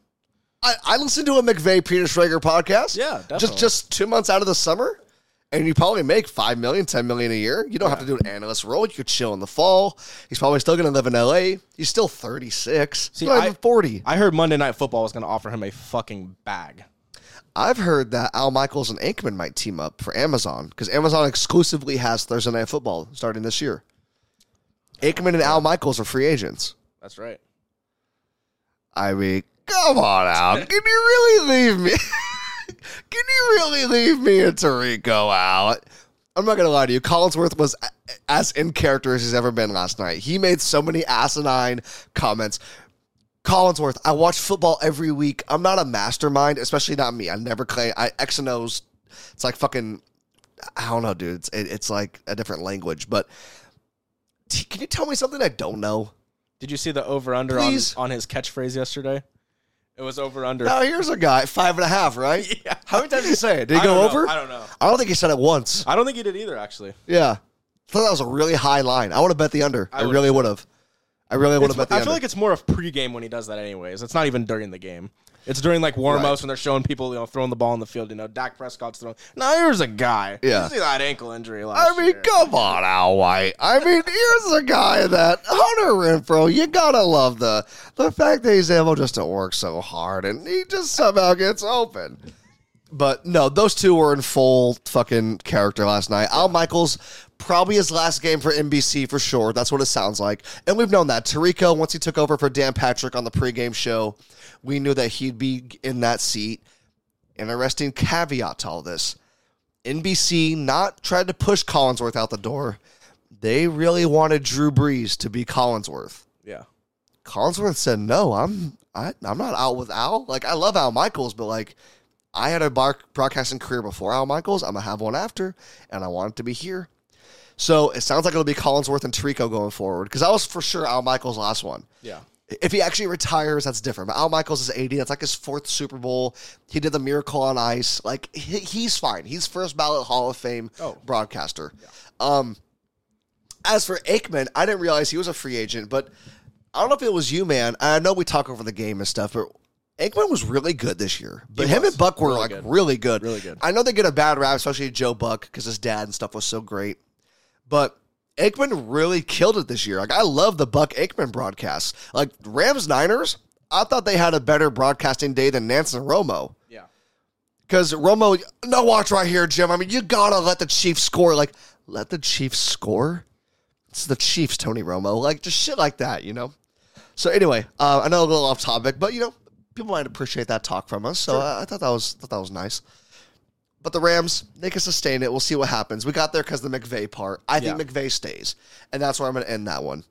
I, I listened to a McVay Peter Schrager podcast. Yeah, definitely. Just, just two months out of the summer. And you probably make five million dollars, ten million dollars a year. You don't yeah. have to do an analyst role. You could chill in the fall. He's probably still going to live in L A. He's still thirty-six. See, I, forty. I heard Monday Night Football was going to offer him a fucking bag. I've heard that Al Michaels and Anchorman might team up for Amazon because Amazon exclusively has Thursday Night Football starting this year. Anchorman and Al Michaels are free agents. That's right. I mean, come on, Al. Can you really leave me? Can you really leave me and Tirico out? I'm not going to lie to you. Collinsworth was as in character as he's ever been last night. He made so many asinine comments. Collinsworth, I watch football every week. I'm not a mastermind, especially not me. I never claim. I X and O's. It's like fucking, I don't know, dude. It's, it, it's like a different language. But t- can you tell me something I don't know? Did you see the over-under on, on his catchphrase yesterday? It was over-under. Now, here's a guy, five and a half, right? Yeah. How many times did he say it? Did he go over? I don't know. I don't think he said it once. I don't think he did either, actually. Yeah. I thought that was a really high line. I would have bet the under. I, I really would have. I really would have bet the I under. I feel like it's more of pregame when he does that anyways. It's not even during the game. It's during, like, warm-ups right. when they're showing people, you know, throwing the ball in the field. You know, Dak Prescott's throwing. Now, here's a guy. Yeah. You see that ankle injury last I mean, year. Come on, Al White. I mean, here's a guy that, Hunter Renfrow, you gotta love the the fact that he's able just to work so hard, and he just somehow gets open. But, no, those two were in full fucking character last night. Al Michaels, probably his last game for N B C for sure. That's what it sounds like. And we've known that. Tirico, once he took over for Dan Patrick on the pregame show, we knew that he'd be in that seat. Interesting caveat to all this. N B C not tried to push Collinsworth out the door. They really wanted Drew Brees to be Collinsworth. Yeah. Collinsworth said, no, I'm I, I'm not out with Al. Like, I love Al Michaels, but, like, I had a bar- broadcasting career before Al Michaels. I'm going to have one after, and I want it to be here. So it sounds like it'll be Collinsworth and Tirico going forward, because that was for sure Al Michaels' last one. Yeah. If he actually retires, that's different. But Al Michaels is eighty. That's like his fourth Super Bowl. He did the Miracle on Ice. Like, he, he's fine. He's first ballot Hall of Fame oh. broadcaster. Yeah. Um, as for Aikman, I didn't realize he was a free agent, but I don't know if it was you, man. I know we talk over the game and stuff, but Aikman was really good this year. But he him was. and Buck were, really like, good. really good. Really good. I know they get a bad rap, especially Joe Buck, because his dad and stuff was so great. But Aikman really killed it this year. Like, I love the Buck Aikman broadcast. Like, Rams Niners, I thought they had a better broadcasting day than Nance and Romo. Yeah. Because Romo, no watch right here, Jim. I mean, you got to let the Chiefs score. Like, let the Chiefs score? It's the Chiefs, Tony Romo. Like, just shit like that, you know? So, anyway, uh, I know a little off topic, but, you know, people might appreciate that talk from us. So, sure. I, I thought that was thought that was nice. But the Rams, they can sustain it. We'll see what happens. We got there because of the McVay part. I yeah. think McVay stays. And that's where I'm going to end that one.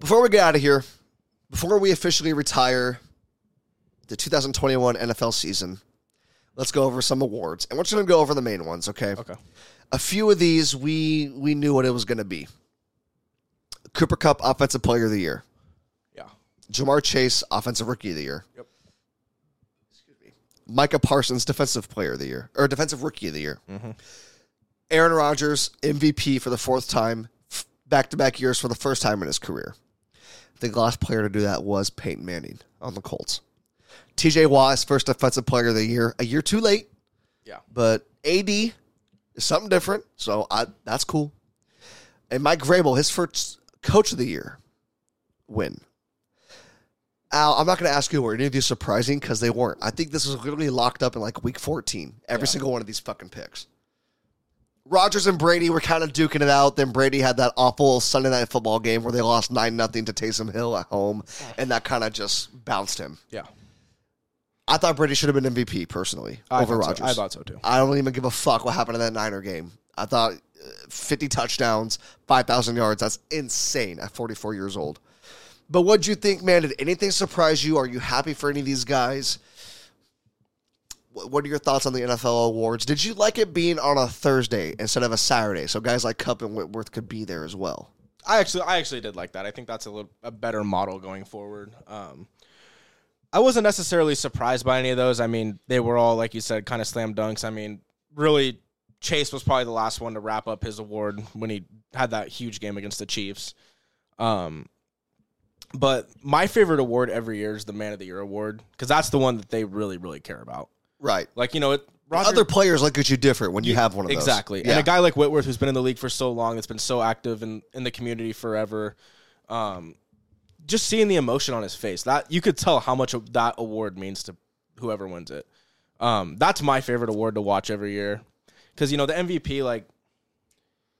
Before we get out of here, before we officially retire the two thousand twenty-one N F L season, let's go over some awards. And we're just going to go over the main ones, okay? Okay. A few of these, we we knew what it was going to be. Cooper Kupp, Offensive Player of the Year. Yeah. Ja'Marr Chase, Offensive Rookie of the Year. Yep. Micah Parsons, Defensive Player of the Year, or Defensive Rookie of the Year. Mm-hmm. Aaron Rodgers, M V P for the fourth time, f- back-to-back years for the first time in his career. I think the last player to do that was Peyton Manning on the Colts. T J Watt, first Defensive Player of the Year, a year too late. Yeah, but A D is something different, so I, that's cool. And Mike Vrabel, his first Coach of the Year win. Al, I'm not going to ask you were any of these surprising because they weren't. I think this was literally locked up in like week fourteen, every yeah. single one of these fucking picks. Rodgers and Brady were kind of duking it out. Then Brady had that awful Sunday Night Football game where they lost nine nothing to Taysom Hill at home, and that kind of just bounced him. Yeah. I thought Brady should have been M V P, personally, I over Rodgers. So. I thought so, too. I don't even give a fuck what happened in that Niner game. I thought fifty touchdowns, five thousand yards, that's insane at forty-four years old. But what'd you think, man? Did anything surprise you? Are you happy for any of these guys? What are your thoughts on the N F L awards? Did you like it being on a Thursday instead of a Saturday, so guys like Kupp and Whitworth could be there as well? I actually, I actually did like that. I think that's a little a better model going forward. Um, I wasn't necessarily surprised by any of those. I mean, they were all, like you said, kind of slam dunks. I mean, really, Chase was probably the last one to wrap up his award when he had that huge game against the Chiefs. Um. But my favorite award every year is the Man of the Year award, because that's the one that they really, really care about. Right. Like, you know, it, Roger, other players look at you different when you yeah, have one of those. Exactly. Yeah. And a guy like Whitworth, who's been in the league for so long, that's been so active in, in the community forever, um, just seeing the emotion on his face, that you could tell how much of that award means to whoever wins it. Um, that's my favorite award to watch every year. Because, you know, the M V P, like,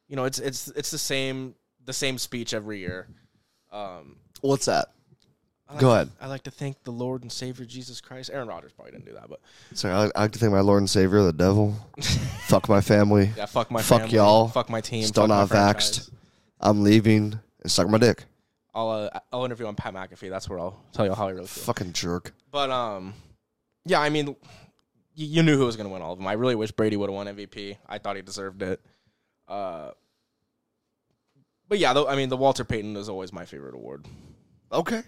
you know, it's it's it's the same the same speech every year. Um, What's that? Like Go ahead. To, I like to thank the Lord and Savior, Jesus Christ. Aaron Rodgers probably didn't do that, but sorry, I like, I like to thank my Lord and Savior, the devil. Fuck my family. Yeah, fuck my fuck family. Fuck y'all. Fuck my team. Still not vaxxed. I'm leaving. And suck my dick. I'll uh, I'll interview on Pat McAfee. That's where I'll tell you how I really feel. Fucking jerk. But, um, yeah, I mean, you, you knew who was going to win all of them. I really wish Brady would have won M V P. I thought he deserved it. Uh, but, yeah, the, I mean, the Walter Payton is always my favorite award. Okay.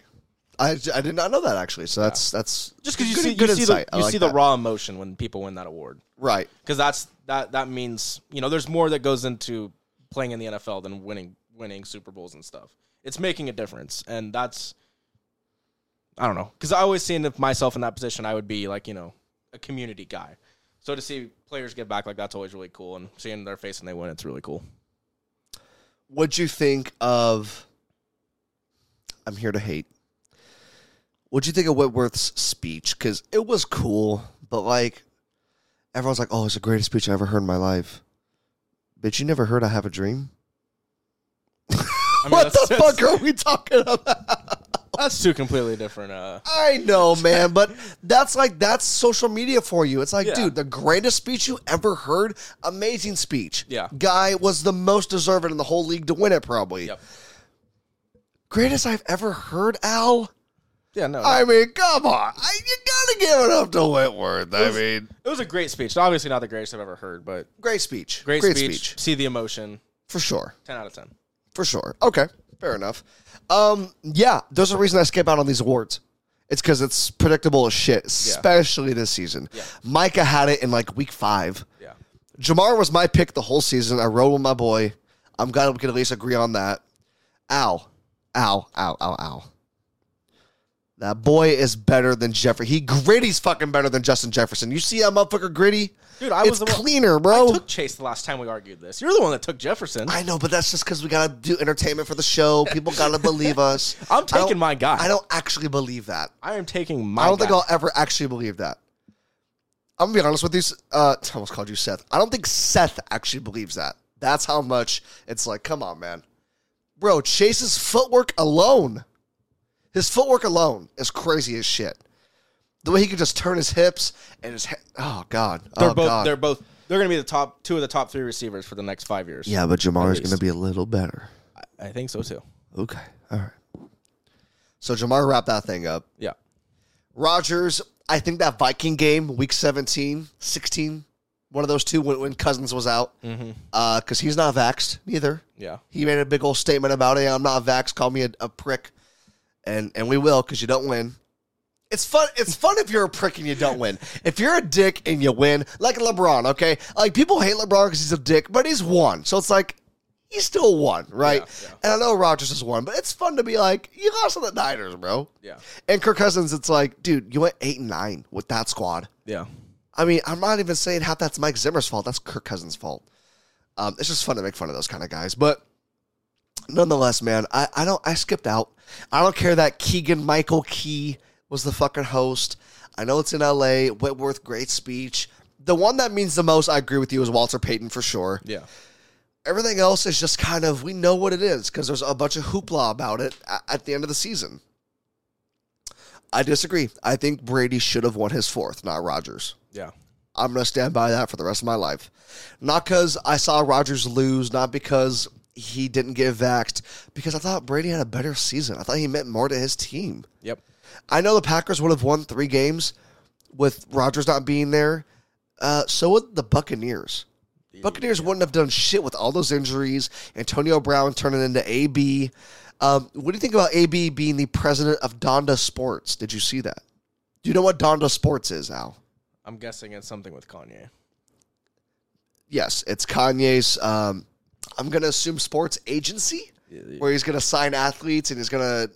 I, I did not know that, actually, so that's yeah. that's just because you good, see, good you insight. see the, you like see the raw emotion when people win that award. Right. Because that's that, that means, you know, there's more that goes into playing in the N F L than winning winning Super Bowls and stuff. It's making a difference, and that's, I don't know, because I always seen myself in that position, I would be like, you know, a community guy. So to see players get back like that's always really cool, and seeing their face and they win, it's really cool. What'd you think of, I'm here to hate, what'd you think of Whitworth's speech? Because it was cool, but, like, everyone's like, oh, it's the greatest speech I ever heard in my life. Bitch, you never heard I Have a Dream? I mean, what the fuck are we talking about? That's two completely different. Uh... I know, man, but that's, like, that's social media for you. It's like, yeah. dude, the greatest speech you ever heard, amazing speech. Yeah. Guy was the most deserving in the whole league to win it, probably. Yep. Greatest I've ever heard, Al? Yeah, no, no. I mean, come on. I, you got to give it up to Whitworth. Was, I mean. It was a great speech. Obviously not the greatest I've ever heard, but. Great speech. Great, great speech. speech. See the emotion. For sure. ten out of ten. For sure. Okay. Fair enough. Um, yeah. There's a reason I skip out on these awards. It's because it's predictable as shit, especially yeah. this season. Yeah. Micah had it in like week five. Yeah. Ja'Marr was my pick the whole season. I rode with my boy. I'm glad we could at least agree on that. Ow. Ow. Ow. Ow. Ow. That boy is better than Jeffrey. He gritty's fucking better than Justin Jefferson. You see that motherfucker gritty? Dude, I was it's the one, cleaner, bro. I took Chase the last time we argued this. You're the one that took Jefferson. I know, but that's just because we got to do entertainment for the show. People got to believe us. I'm taking my guy. I don't actually believe that. I am taking my guy. I don't guy. think I'll ever actually believe that. I'm going to be honest with you. Uh, I almost called you Seth. I don't think Seth actually believes that. That's how much it's like, come on, man. Bro, Chase's footwork alone. His footwork alone is crazy as shit. The way he can just turn his hips and his he- oh god, they're oh, both god. they're both they're going to be the top two of the top three receivers for the next five years. Yeah, but Ja'Marr is going to be a little better. I, I think so too. Okay, all right. So Ja'Marr wrapped that thing up. Yeah, Rodgers. I think that Viking game, week seventeen, sixteen, one of those two when, when Cousins was out, because mm-hmm. uh, he's not vaxxed neither. Yeah, he made a big old statement about it. I'm not vaxxed. Call me a, a prick. And and we will, because you don't win. It's fun It's fun if you're a prick and you don't win. If you're a dick and you win, like LeBron, okay? Like, people hate LeBron because he's a dick, but he's won. So it's like, he still won, right? Yeah, yeah. And I know Rodgers has won, but it's fun to be like, you lost to the Niners, bro. Yeah. And Kirk Cousins, it's like, dude, you went eight and nine with that squad. Yeah. I mean, I'm not even saying half that's Mike Zimmer's fault. That's Kirk Cousins' fault. Um, it's just fun to make fun of those kind of guys. But nonetheless, man, I, I don't I skipped out. I don't care that Keegan-Michael Key was the fucking host. I know it's in L A. Whitworth, great speech. The one that means the most, I agree with you, is Walter Payton for sure. Yeah. Everything else is just kind of, we know what it is because there's a bunch of hoopla about it at the end of the season. I disagree. I think Brady should have won his fourth, not Rodgers. Yeah. I'm going to stand by that for the rest of my life. Not because I saw Rodgers lose, not because he didn't get vaxxed, because I thought Brady had a better season. I thought he meant more to his team. Yep. I know the Packers would have won three games with Rodgers not being there. Uh, so would the Buccaneers. Yeah. Buccaneers wouldn't have done shit with all those injuries. Antonio Brown turning into A B. Um, what do you think about A B being the president of Donda Sports? Did you see that? Do you know what Donda Sports is, Al? I'm guessing it's something with Kanye. Yes, it's Kanye's... Um, I'm going to assume sports agency, yeah, yeah. where he's going to sign athletes and he's going to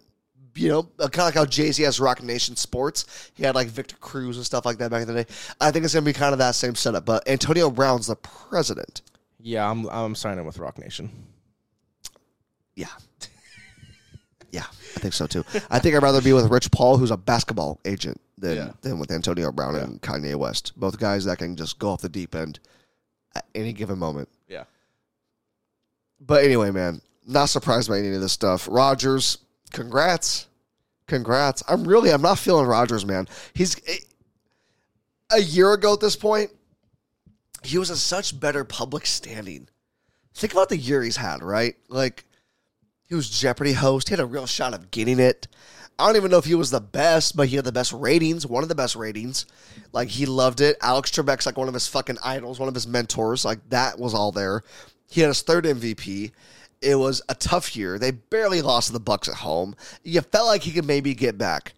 you know, kind of like how Jay-Z has Roc Nation Sports. He had, like, Victor Cruz and stuff like that back in the day. I think it's going to be kind of that same setup. But Antonio Brown's the president. Yeah, I'm I'm signing with Roc Nation. Yeah. Yeah, I think so, too. I think I'd rather be with Rich Paul, who's a basketball agent, than, yeah. than with Antonio Brown yeah. and Kanye West. Both guys that can just go off the deep end at any given moment. Yeah. But anyway, man, not surprised by any of this stuff. Rodgers, congrats. Congrats. I'm really, I'm not feeling Rodgers, man. He's, a year ago at this point, he was in such better public standing. Think about the year he's had, right? Like, he was Jeopardy host. He had a real shot of getting it. I don't even know if he was the best, but he had the best ratings, one of the best ratings. Like, he loved it. Alex Trebek's, like, one of his fucking idols, one of his mentors. Like, that was all there. He had his third M V P. It was a tough year. They barely lost to the Bucks at home. You felt like he could maybe get back.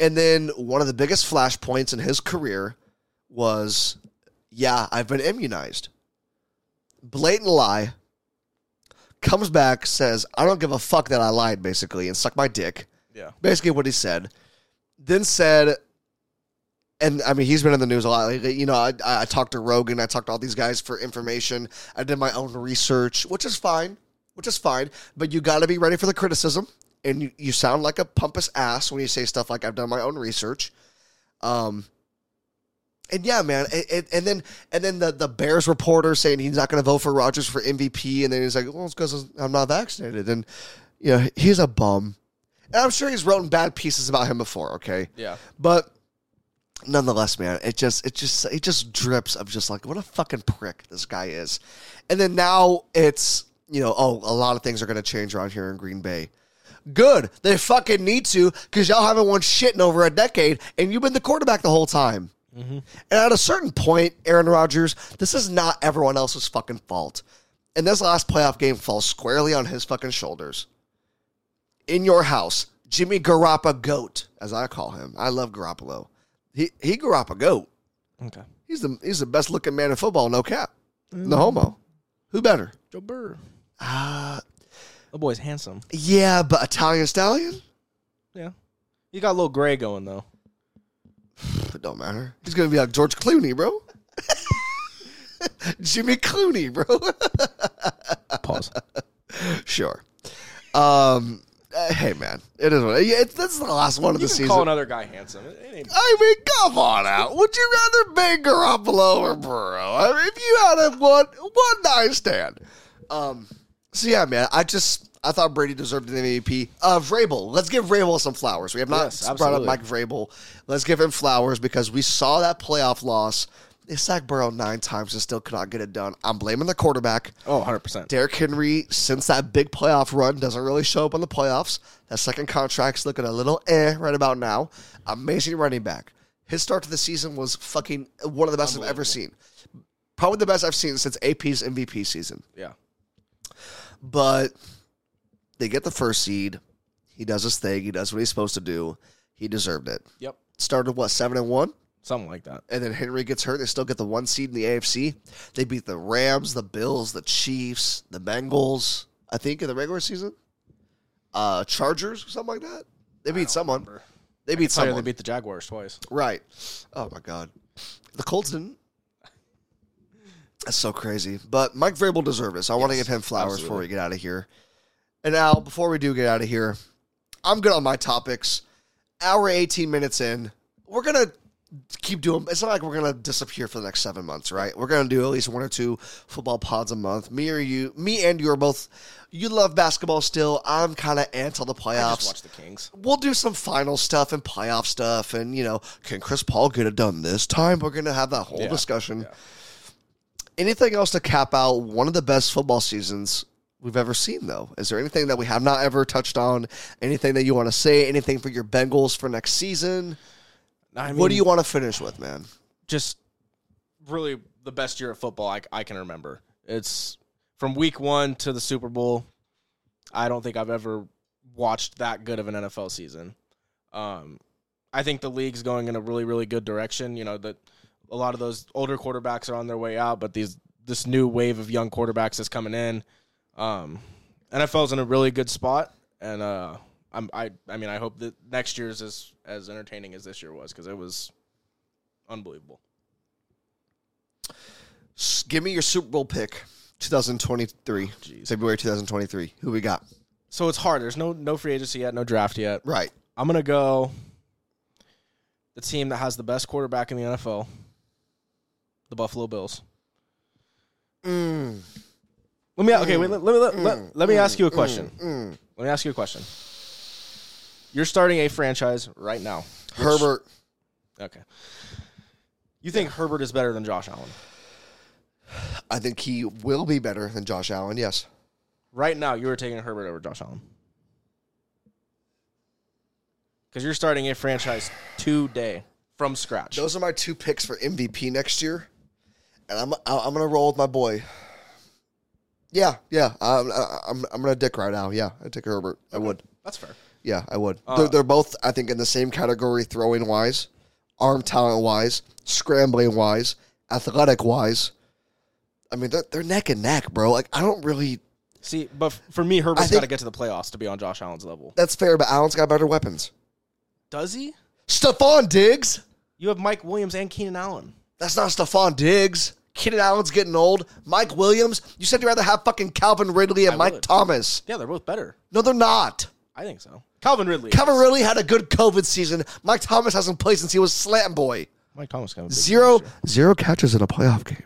And then one of the biggest flashpoints in his career was, yeah, I've been immunized. Blatant lie. Comes back, says, I don't give a fuck that I lied, basically, and suck my dick. Yeah. Basically what he said. Then said, and, I mean, he's been in the news a lot. Like, you know, I, I talked to Rogan. I talked to all these guys for information. I did my own research, which is fine, which is fine. But you got to be ready for the criticism. And you, you sound like a pompous ass when you say stuff like, I've done my own research. Um, And, yeah, man, it, it, and then and then the, the Bears reporter saying he's not going to vote for Rodgers for M V P, and then he's like, well, it's because I'm not vaccinated. And, you know, he's a bum. And I'm sure he's written bad pieces about him before, okay? Yeah. But nonetheless, man, it just it just, it just drips of just like, what a fucking prick this guy is. And then now it's, you know, oh, a lot of things are going to change around here in Green Bay. Good. They fucking need to, because y'all haven't won shit in over a decade, and you've been the quarterback the whole time. Mm-hmm. And at a certain point, Aaron Rodgers, this is not everyone else's fucking fault. And this last playoff game falls squarely on his fucking shoulders. In your house, Jimmy Garoppolo Goat, as I call him. I love Garoppolo. He he Garoppolo Goat. Okay. He's the he's the best looking man in football, no cap. Mm-hmm. No homo. Who better? Joe Burrow. Uh the boy's handsome. Yeah, but Italian stallion? Yeah. You got a little gray going though. It don't matter. He's going to be like George Clooney, bro. Jimmy Clooney, bro. Pause. Sure. Um, uh, hey, man. It is. What, it, that's the last one you of the season. You can call another guy handsome. It, it ain't... I mean, come on out. Would you rather bang Garoppolo or Burrow? I mean, if you had a one, one night stand. Um, so, yeah, man. I just... I thought Brady deserved an M V P. Uh, Vrabel. Let's give Vrabel some flowers. We have not yes, brought up Mike Vrabel. Let's give him flowers because we saw that playoff loss. They sacked Burrow nine times and still could not get it done. I'm blaming the quarterback. Oh, one hundred percent. Derrick Henry, since that big playoff run, doesn't really show up on the playoffs. That second contract's looking a little eh right about now. Amazing running back. His start to the season was fucking one of the best I've ever seen. Probably the best I've seen since A P's M V P season. Yeah. But... they get the first seed. He does his thing. He does what he's supposed to do. He deserved it. Yep. Started, what, seven and one? Something like that. And then Henry gets hurt. They still get the one seed in the A F C. They beat the Rams, the Bills, the Chiefs, the Bengals, I think, in the regular season. Uh, Chargers, something like that. They beat someone. Remember. They beat someone. They beat the Jaguars twice. Right. Oh, my God. The Colts didn't. That's so crazy. But Mike Vrabel deserved it, so I yes, want to give him flowers absolutely. Before we get out of here. And now, before we do get out of here, I'm good on my topics. Hour eighteen minutes in, we're going to keep doing... It's not like we're going to disappear for the next seven months, right? We're going to do at least one or two football pods a month. Me or you... Me and you are both... You love basketball still. I'm kind of anti the playoffs. I just watch the Kings. We'll do some final stuff and playoff stuff. And, you know, can Chris Paul get it done this time? We're going to have that whole yeah, discussion. Yeah. Anything else to cap out one of the best football seasons... we've ever seen, though? Is there anything that we have not ever touched on? Anything that you want to say? Anything for your Bengals for next season? I mean, what do you want to finish with, man? Just really the best year of football I, I can remember. It's from week one to the Super Bowl. I don't think I've ever watched that good of an N F L season. Um, I think the league's going in a really, really good direction. You know, that a lot of those older quarterbacks are on their way out, but these this new wave of young quarterbacks is coming in. Um, N F L's in a really good spot, and uh, I'm, I I mean, I hope that next year's is as entertaining as this year was, because it was unbelievable. Give me your Super Bowl pick, twenty twenty-three, oh, February twenty twenty-three. Who we got? So it's hard. There's no no free agency yet, no draft yet. Right. I'm going to go the team that has the best quarterback in the N F L, the Buffalo Bills. Mm. Let me okay. Mm. Wait, let, let, let, mm. let, let me mm. ask you a question. Mm. Mm. Let me ask you a question. You're starting a franchise right now. Which, Herbert. Okay. You think yeah. Herbert is better than Josh Allen? I think he will be better than Josh Allen, yes. Right now, you are taking Herbert over Josh Allen. Because you're starting a franchise today from scratch. Those are my two picks for M V P next year. And I'm I'm going to roll with my boy. Yeah, yeah. I'm I'm, I'm going to dick right now. Yeah, I'd take Herbert. Okay. I would. That's fair. Yeah, I would. Uh, they're, they're both, I think, in the same category throwing-wise, arm talent-wise, scrambling-wise, athletic-wise. I mean, they're, they're neck and neck, bro. Like, I don't really... See, but for me, Herbert's got to get to the playoffs to be on Josh Allen's level. That's fair, but Allen's got better weapons. Does he? Stephon Diggs. You have Mike Williams and Keenan Allen. That's not Stephon Diggs. Keenan Allen's getting old. Mike Williams. You said you'd rather have fucking Calvin Ridley and I Mike would. Thomas. Yeah, they're both better. No, they're not. I think so. Calvin Ridley. Calvin is. Ridley had a good COVID season. Mike Thomas hasn't played since he was Slam Boy. Mike Thomas got a big zero, zero catches in a playoff game.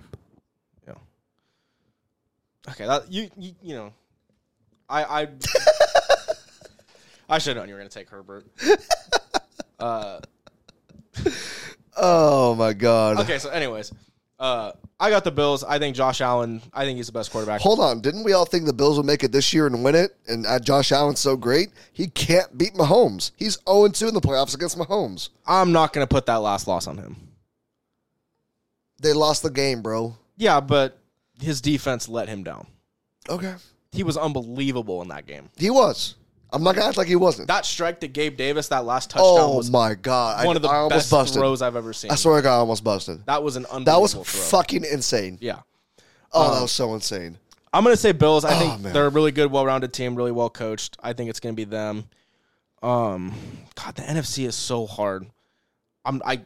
Okay, that, you, you you know, I I, I should have known you were going to take Herbert. Uh, oh, my God. Okay, so anyways, uh, I got the Bills. I think Josh Allen, I think he's the best quarterback. Hold on. Didn't we all think the Bills would make it this year and win it? And uh, Josh Allen's so great, he can't beat Mahomes. He's oh and two in the playoffs against Mahomes. I'm not going to put that last loss on him. They lost the game, bro. Yeah, but... his defense let him down. Okay. He was unbelievable in that game. He was. I'm not going to act like he wasn't. That strike to Gabe Davis, that last touchdown oh was my God. one I, of the I best busted. throws I've ever seen. I swear to God, I almost busted. That was an unbelievable That was throw. fucking insane. Yeah. Oh, um, that was so insane. I'm going to say Bills. I think oh, they're a really good, well-rounded team, really well-coached. I think it's going to be them. Um, God, the N F C is so hard. I'm, I,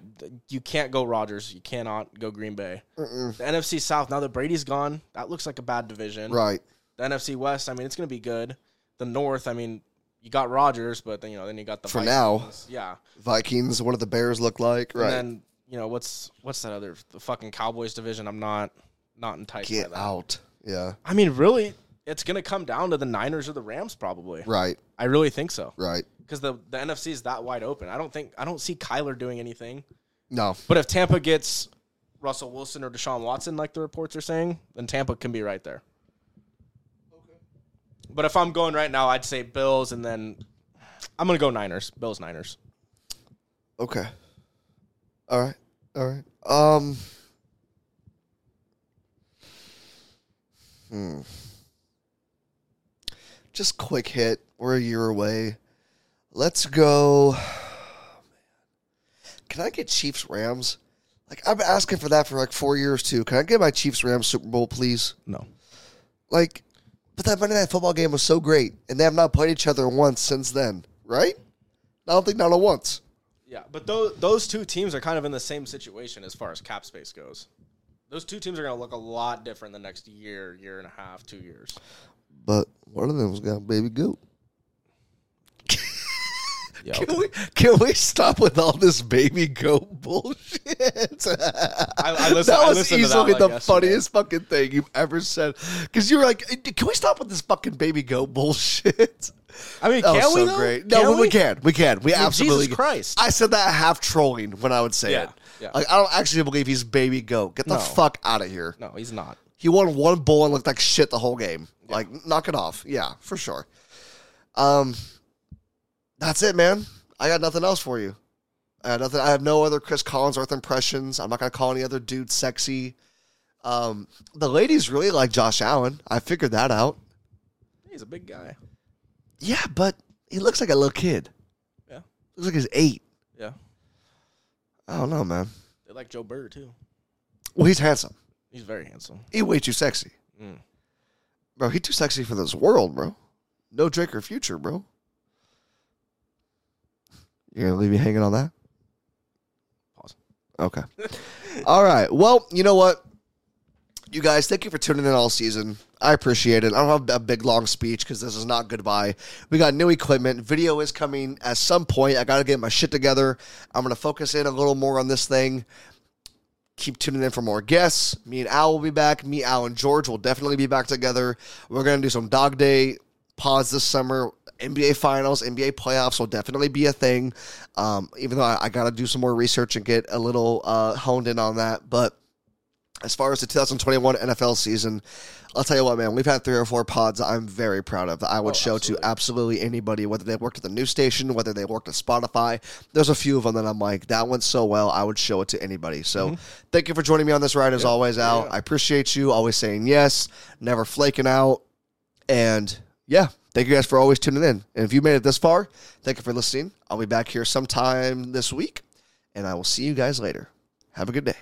you can't go Rodgers. You cannot go Green Bay. Mm-mm. The N F C South, now that Brady's gone, that looks like a bad division. Right. The N F C West, I mean, it's going to be good. The North, I mean, you got Rodgers, but then you know, then you got the For Vikings. now, yeah. Vikings, what do the Bears look like? Right. And then, you know, what's what's that other, the fucking Cowboys division? I'm not not enticed Get by that. out. Yeah. I mean, really, it's going to come down to the Niners or the Rams probably. Right. I really think so. Right. Because the, the N F C is that wide open. I don't think I don't see Kyler doing anything. No. But if Tampa gets Russell Wilson or Deshaun Watson, like the reports are saying, then Tampa can be right there. Okay. But if I'm going right now, I'd say Bills, and then I'm going to go Niners. Bills, Niners. Okay. All right. All right. Um. Hmm. Just quick hit. We're a year away. Let's go. Can I get Chiefs Rams? Like, I've been asking for that for like four years too. Can I get my Chiefs Rams Super Bowl, please? No. Like, but that Monday Night Football game was so great, and they have not played each other once since then, right? I don't think not a once. Yeah, but those those two teams are kind of in the same situation as far as cap space goes. Those two teams are going to look a lot different the next year, year and a half, two years. But one of them's got a baby goat. Yo. Can we can we stop with all this baby goat bullshit? I, I listen, that was I easily to that, like, the yesterday. funniest fucking thing you've ever said. Because you were like, "Can we stop with this fucking baby goat bullshit?" I mean, that can was we? So though? Great. No, can we? we can. We can. We I mean, absolutely. Jesus Christ! I said that half trolling when I would say yeah. it. Yeah. Like, I don't actually believe he's baby goat. Get the no. fuck out of here. No, he's not. He won one bowl and looked like shit the whole game. Yeah. Like, knock it off. Yeah, for sure. Um. That's it, man. I got nothing else for you. I got nothing. I have no other Chris Collinsworth impressions. I'm not going to call any other dude sexy. Um, the ladies really like Josh Allen. I figured that out. He's a big guy. Yeah, but he looks like a little kid. Yeah. Looks like he's eight. Yeah. I don't know, man. They like Joe Burrow, too. Well, he's handsome. He's very handsome. He's way too sexy. Mm. Bro, he's too sexy for this world, bro. No Drake or Future, bro. You're going to leave me hanging on that? Pause. Okay. All right. Well, you know what? You guys, thank you for tuning in all season. I appreciate it. I don't have a big, long speech because this is not goodbye. We got new equipment. Video is coming at some point. I got to get my shit together. I'm going to focus in a little more on this thing. Keep tuning in for more guests. Me and Al will be back. Me, Al, and George will definitely be back together. We're going to do some Dog Day pods this summer. N B A Finals, N B A Playoffs will definitely be a thing, um, even though I, I got to do some more research and get a little uh, honed in on that. But as far as the two thousand twenty-one N F L season, I'll tell you what, man, we've had three or four pods I'm very proud of that I would oh, show absolutely. to absolutely anybody, whether they worked at the news station, whether they worked at Spotify. There's a few of them that I'm like, that went so well, I would show it to anybody. So mm-hmm. thank you for joining me on this ride, as yeah. always, Al. Yeah. I appreciate you always saying yes, never flaking out. And, yeah, thank you guys for always tuning in. And if you made it this far, thank you for listening. I'll be back here sometime this week, and I will see you guys later. Have a good day.